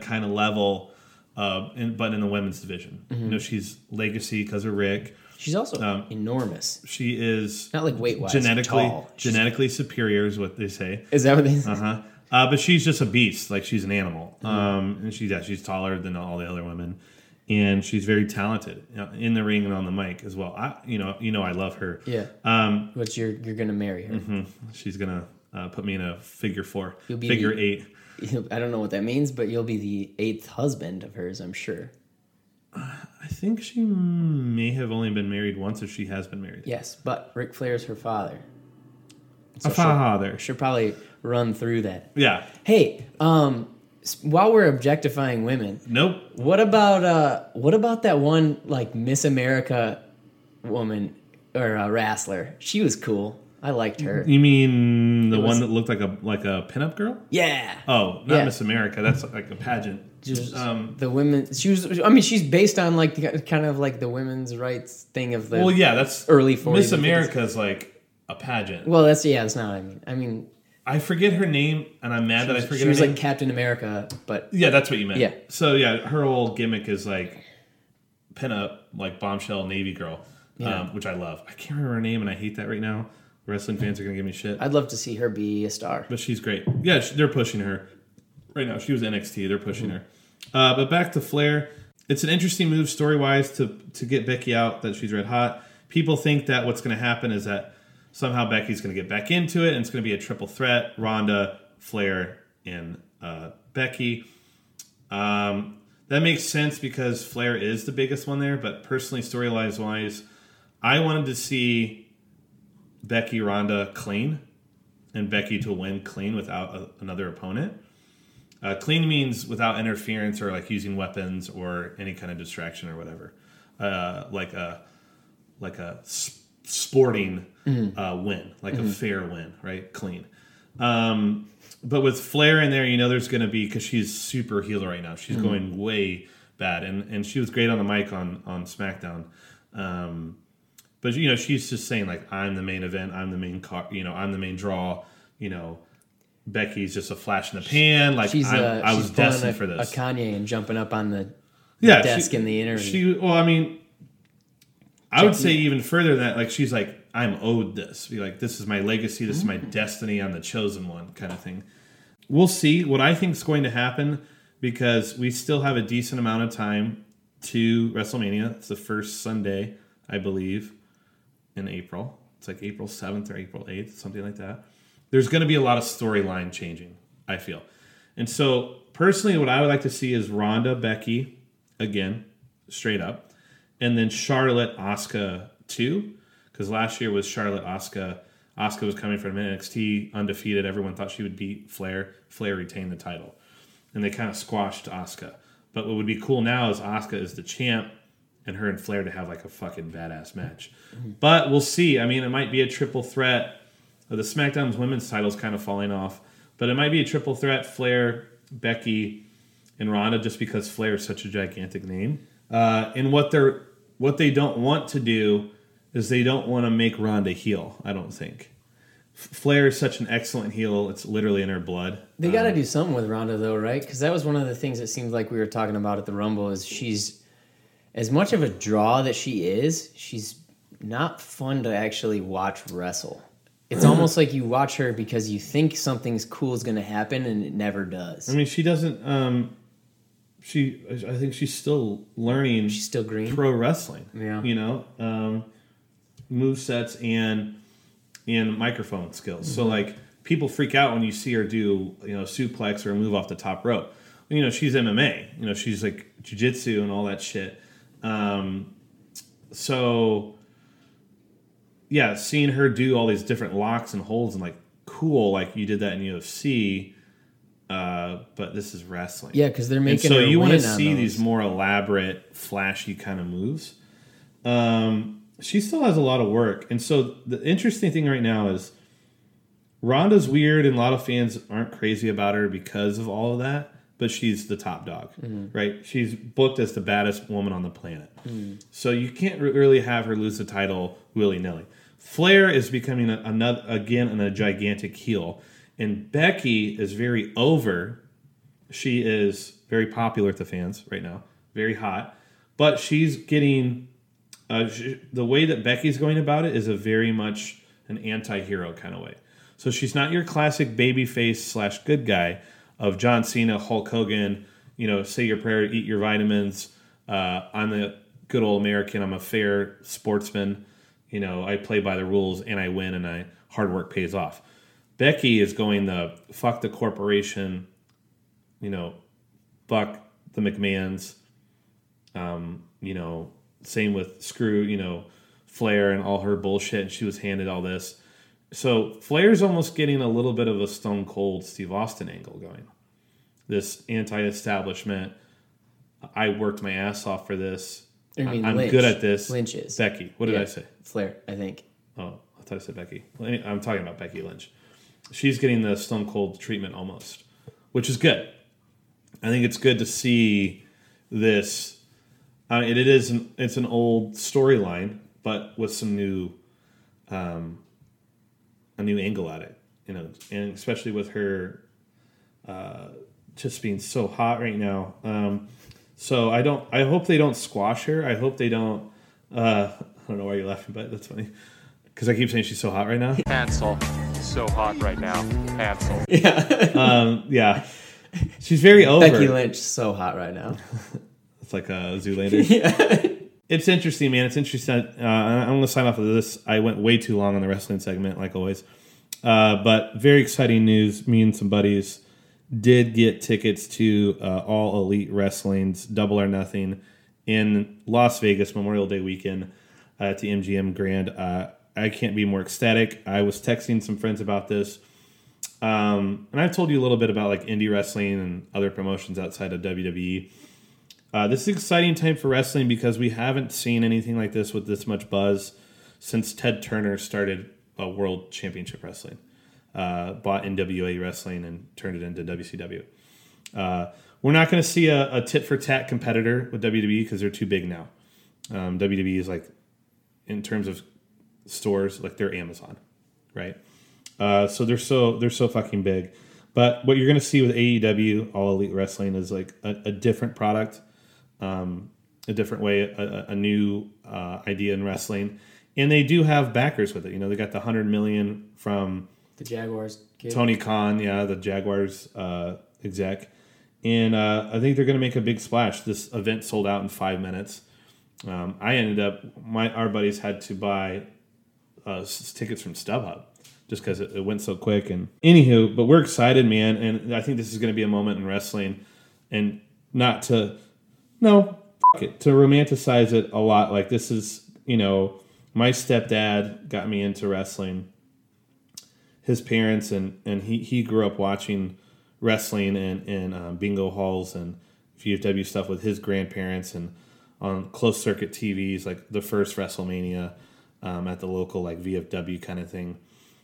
kind of level, uh, in, but in the women's division. Mm-hmm. You know, she's legacy because of Rick. She's also um, enormous. She is not like weight-wise, genetically tall. genetically she's... superior is what they say. Is that what they say? Uh-huh. Uh, but she's just a beast. Like she's an animal. Mm-hmm. Um, and she's yeah, she's taller than all the other women, and she's very talented in the ring and on the mic as well. I, you know, you know, I love her. Yeah. Um, but you're you're gonna marry her. Mm-hmm. She's gonna uh, put me in a figure four, you'll be figure the, eight. I don't know what that means, but you'll be the eighth husband of hers, I'm sure. I think she may have only been married once, if she has been married. Yes, but Ric Flair is her father. So a father. She'll, she'll probably run through that. Yeah. Hey, um, while we're objectifying women, nope. What about uh, what about that one like Miss America woman or uh, wrestler? She was cool. I liked her. You mean the was, one that looked like a like a pinup girl? Yeah. Oh, not yeah. Miss America. That's like a pageant. Just um, the women. She was. I mean, she's based on like the, kind of like the women's rights thing of the. Well, yeah, that's early forties. Miss America is like a pageant. Well, that's yeah, that's not what I mean. I mean, I forget her name, and I'm mad that I forget. She her was name. Like Captain America, but yeah, that's what you meant. Yeah. So yeah, her old gimmick is like pinup, like bombshell Navy girl, yeah. um, which I love. I can't remember her name, and I hate that right now. Wrestling fans are going to give me shit. I'd love to see her be a star. But she's great. Yeah, they're pushing her. Right now, she was N X T. They're pushing mm-hmm. her. Uh, but back to Flair. It's an interesting move story-wise to, to get Becky out, that she's red hot. People think that what's going to happen is that somehow Becky's going to get back into it, and it's going to be a triple threat, Ronda, Flair, and uh, Becky. Um, that makes sense because Flair is the biggest one there. But personally, story-wise, I wanted to see Becky Ronda clean, and Becky to win clean without a, another opponent. Uh, clean means without interference or like using weapons or any kind of distraction or whatever. Uh, like a like a sp- sporting mm-hmm. uh, win, like mm-hmm. a fair win, right? Clean. Um, but with Flair in there, you know, there's going to be, because she's super heel right now. She's mm-hmm. going way bad, and and she was great on the mic on on SmackDown. Um, But, you know, she's just saying, like, I'm the main event. I'm the main car. You know, I'm the main draw. You know, Becky's just a flash in the pan. Like, she's, uh, I, I she's was destined a, for this. A Kanye and jumping up on the, the yeah, desk she, in the interview. She, well, I mean, I jumping. would say even further than that, like, she's like, I'm owed this. Be like, this is my legacy. This mm-hmm. is my destiny. I'm the chosen one kind of thing. We'll see what I think is going to happen because we still have a decent amount of time to WrestleMania. It's the first Sunday, I believe. In April. It's like April seventh or April eighth, something like that. There's going to be a lot of storyline changing, I feel. And so, personally, what I would like to see is Ronda, Becky, again, straight up. And then Charlotte, Asuka, too. Because last year was Charlotte, Asuka. Asuka was coming from N X T, undefeated. Everyone thought she would beat Flair. Flair retained the title. And they kind of squashed Asuka. But what would be cool now is Asuka is the champ, and her and Flair to have like a fucking badass match. But we'll see. I mean, it might be a triple threat. The SmackDown's women's title's kind of falling off. But it might be a triple threat, Flair, Becky, and Ronda, just because Flair is such a gigantic name. Uh, and what they're what they don't want to do is they don't want to make Ronda heel, I don't think. Flair is such an excellent heel. It's literally in her blood. They got to um, do something with Ronda, though, right? Because that was one of the things that seemed like we were talking about at the Rumble is she's, as much of a draw that she is, she's not fun to actually watch wrestle. It's almost like you watch her because you think something's cool is going to happen, and it never does. I mean, she doesn't... Um, she, I think she's still learning she's still green. pro wrestling. Yeah. You know? Um, movesets and... and microphone skills. Mm-hmm. So, like, people freak out when you see her do, you know, suplex or move off the top rope. You know, she's M M A. You know, she's, like, jiu-jitsu and all that shit. Um, so, yeah, seeing her do all these different locks and holds and, like, cool, like, you did that in U F C, uh, but this is wrestling. Yeah, because they're making and so you want to see those. These more elaborate, flashy kind of moves. Um... She still has a lot of work. And so the interesting thing right now is Ronda's weird and a lot of fans aren't crazy about her because of all of that, but she's the top dog, mm-hmm. right? She's booked as the baddest woman on the planet. Mm-hmm. So you can't really have her lose the title willy-nilly. Flair is becoming a, another again a gigantic heel. And Becky is very over. She is very popular with the fans right now, very hot. But she's getting... Uh, she, the way that Becky's going about it is a very much an anti-hero kind of way. So she's not your classic babyface slash good guy of John Cena, Hulk Hogan, you know, say your prayer, eat your vitamins. Uh, I'm a good old American. I'm a fair sportsman. You know, I play by the rules and I win and I hard work pays off. Becky is going the fuck the corporation, you know, fuck the McMahons, um, you know, same with screw, you know, Flair and all her bullshit. And she was handed all this. So Flair's almost getting a little bit of a Stone Cold Steve Austin angle going. This anti-establishment. I worked my ass off for this. I mean, I'm Lynch. good at this. Lynch is. Becky. What did yeah. I say? Flair, I think. Oh, I thought I said Becky. I'm talking about Becky Lynch. She's getting the Stone Cold treatment almost, which is good. I think it's good to see this... Uh, it, it is an, it's an old storyline, but with some new, um, a new angle at it, you know, and especially with her, uh, just being so hot right now. Um, so I don't. I hope they don't squash her. I hope they don't. Uh, I don't know why you're laughing, but that's funny because I keep saying she's so hot right now. Hansel, so hot right now. Hansel. Yeah. um, yeah. She's very over. Becky Lynch, so hot right now. Like a Zoolander. Yeah. It's interesting, man. It's interesting. Uh, I'm going to sign off of this. I went way too long on the wrestling segment, like always. Uh, but very exciting news. Me and some buddies did get tickets to uh, All Elite Wrestling's Double or Nothing in Las Vegas Memorial Day weekend uh, at the M G M Grand. Uh, I can't be more ecstatic. I was texting some friends about this. Um, and I've told you a little bit about like indie wrestling and other promotions outside of W W E. Uh, this is an exciting time for wrestling because we haven't seen anything like this with this much buzz since Ted Turner started uh, World Championship Wrestling, uh, bought N W A Wrestling and turned it into W C W. Uh, we're not going to see a, a tit-for-tat competitor with W W E because they're too big now. Um, W W E is like, in terms of stores, like they're Amazon, right? Uh, so they're so they're so fucking big. But what you're going to see with A E W, All Elite Wrestling, is like a, a different product. Um, a different way, a, a new uh, idea in wrestling, and they do have backers with it. You know, they got the hundred million from the Jaguars, kid. Tony Khan, yeah, the Jaguars uh, exec, and uh, I think they're going to make a big splash. This event sold out in five minutes. Um, I ended up, my our buddies had to buy uh, tickets from StubHub just because it, it went so quick. And anywho, but we're excited, man, and I think this is going to be a moment in wrestling, and not to. No, fuck it. To romanticize it a lot. Like, this is, you know, my stepdad got me into wrestling. His parents, and, and he, he grew up watching wrestling and, and um, bingo halls and V F W stuff with his grandparents and on closed circuit T Vs, like the first WrestleMania um, at the local, like, V F W kind of thing.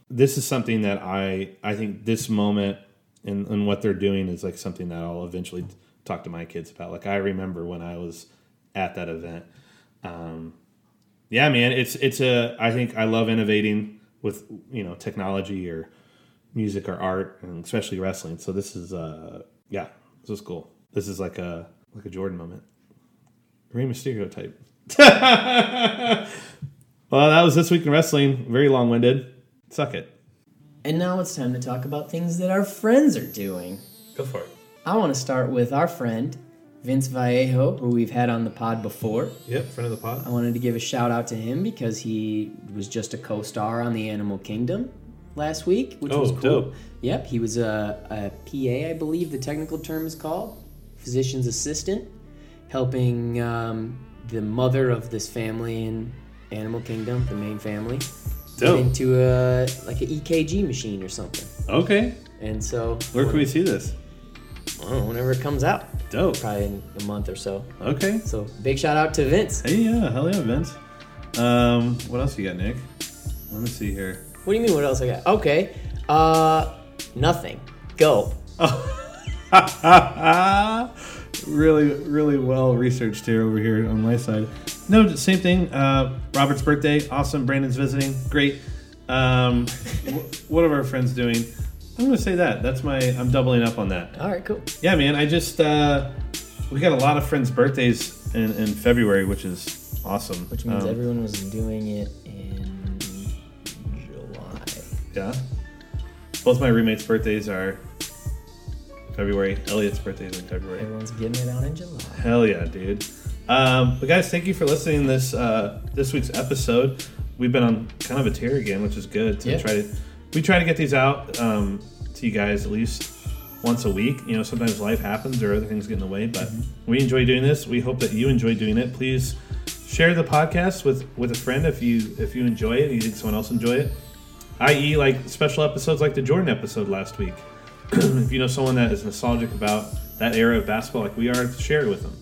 This is something that I, I think this moment and, and what they're doing is, like, something that I'll eventually... talk to my kids about. Like, I remember when I was at that event, um, yeah, man, it's it's a. I think I love innovating with, you know, technology or music or art, and especially wrestling. So this is uh yeah, this is cool. This is like a like a Jordan moment. Rey Mysterio type. Well, that was This Week in Wrestling. Very long-winded. Suck it. And now it's time to talk about things that our friends are doing. Go for it. I want to start with our friend, Vince Vallejo, who we've had on the pod before. Yep, friend of the pod. I wanted to give a shout-out to him because he was just a co-star on the Animal Kingdom last week, which oh, was cool. Dope. Yep, he was a, a P A, I believe the technical term is called, physician's assistant, helping um, the mother of this family in Animal Kingdom, the main family, Dope. Get into a like an E K G machine or something. Okay. And so where when, can we see this? I don't know, whenever it comes out. Dope. Probably in a month or so. Okay. So big shout out to Vince. Hey, yeah, hell yeah, Vince. Um, what else you got, Nick? Let me see here. What do you mean? What else I got? Okay. Uh, nothing. Go. Oh. Really, really well researched here over here on my side. No, same thing. Uh, Robert's birthday, awesome. Brandon's visiting, great. Um, what are our friends doing? I'm gonna say that. That's my. I'm doubling up on that. All right, cool. Yeah, man. I just uh, we got a lot of friends' birthdays in, in February, which is awesome. Which means um, everyone was doing it in July. Yeah. Both my roommates' birthdays are February. Elliot's birthday is in February. Everyone's getting it out in July. Hell yeah, dude. Um, but guys, thank you for listening to this uh, this week's episode. We've been on kind of a tear again, which is good. To yeah. try to, we try to get these out um, to you guys at least once a week. You know, sometimes life happens or other things get in the way, but mm-hmm. we enjoy doing this. We hope that you enjoy doing it. Please share the podcast with, with a friend if you if you enjoy it and you think someone else enjoy it. that is, like special episodes like the Jordan episode last week. If you know someone that is nostalgic about that era of basketball, like we are, share it with them.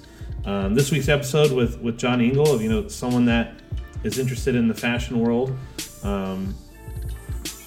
Um, this week's episode with, with John Engel, of you know someone that is interested in the fashion world, um,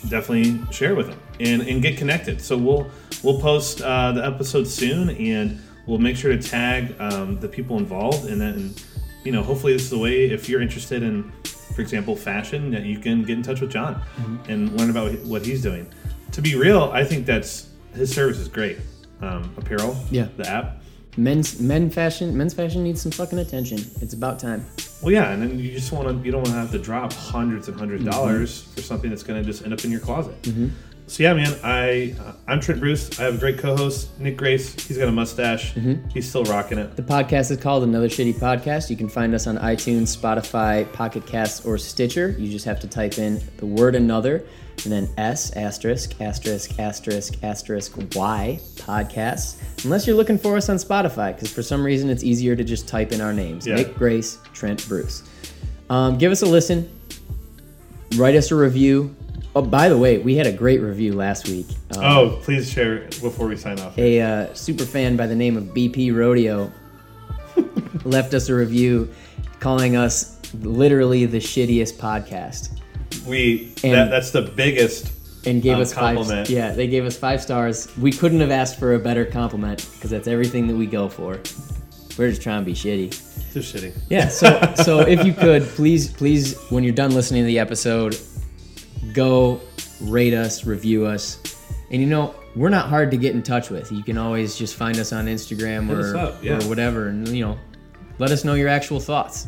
definitely share with them and, and get connected. So we'll we'll post uh, the episode soon, and we'll make sure to tag um, the people involved in that. And you know, hopefully this is the way, if you're interested in, for example, fashion, that you can get in touch with John mm-hmm. and learn about what he's doing. To be real, I think that's his service is great. Um, apparel, yeah, the app. Men's men fashion, men's fashion needs some fucking attention. It's about time. Well, yeah, and then you just want to, you don't want to have to drop hundreds and hundreds of mm-hmm. dollars for something that's going to just end up in your closet. Mm-hmm. So yeah, man, I uh, I'm Trent Bruce. I have a great co-host, Nick Grace. He's got a mustache. Mm-hmm. He's still rocking it. The podcast is called Another Shitty Podcast. You can find us on iTunes, Spotify, Pocket Casts, or Stitcher. You just have to type in the word another and then S asterisk asterisk asterisk asterisk Y podcasts. Unless you're looking for us on Spotify, because for some reason it's easier to just type in our names: yeah. Nick Grace, Trent Bruce. Um, give us a listen. Write us a review. Oh, by the way, we had a great review last week. Um, oh, please share before we sign off. A uh, super fan by the name of B P Rodeo left us a review calling us literally the shittiest podcast. We and, that, That's the biggest and gave um, us compliment. Five, yeah, they gave us five stars. We couldn't have asked for a better compliment because that's everything that we go for. We're just trying to be shitty. Just shitty. Yeah, so, so if you could, please, please, when you're done listening to the episode, go rate us, review us. And you know, we're not hard to get in touch with. You can always just find us on Instagram or, up, yeah. or whatever, and you know, let us know your actual thoughts.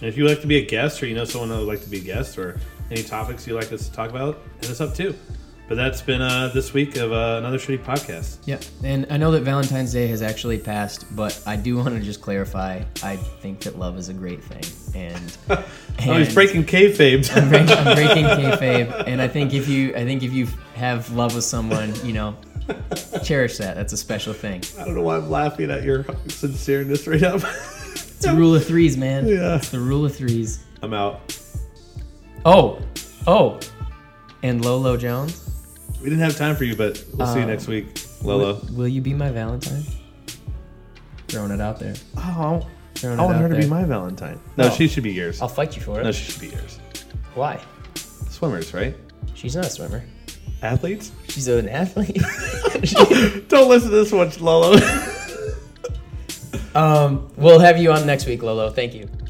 And if you like to be a guest, or you know someone that would like to be a guest, or any topics you like us to talk about, hit us up too. But that's been uh, this week of uh, Another Shitty Podcast. Yeah, and I know that Valentine's Day has actually passed, but I do want to just clarify, I think that love is a great thing. And, and oh, he's breaking kayfabe. I'm, break, I'm breaking kayfabe, and I think if you, I think if you have love with someone, you know, cherish that. That's a special thing. I don't know why I'm laughing at your sincereness right now. It's the rule of threes, man. Yeah, it's the rule of threes. I'm out. Oh, oh, and Lolo Jones. We didn't have time for you, but we'll um, see you next week, Lolo. Will, will you be my Valentine? Throwing it out there. Oh, Throwing I want her there. to be my Valentine. No, no, she should be yours. I'll fight you for it. No, she should be yours. Why? Swimmers, right? She's not a swimmer. Athletes? She's an athlete. Don't listen to this much, Lolo. um, we'll have you on next week, Lolo. Thank you.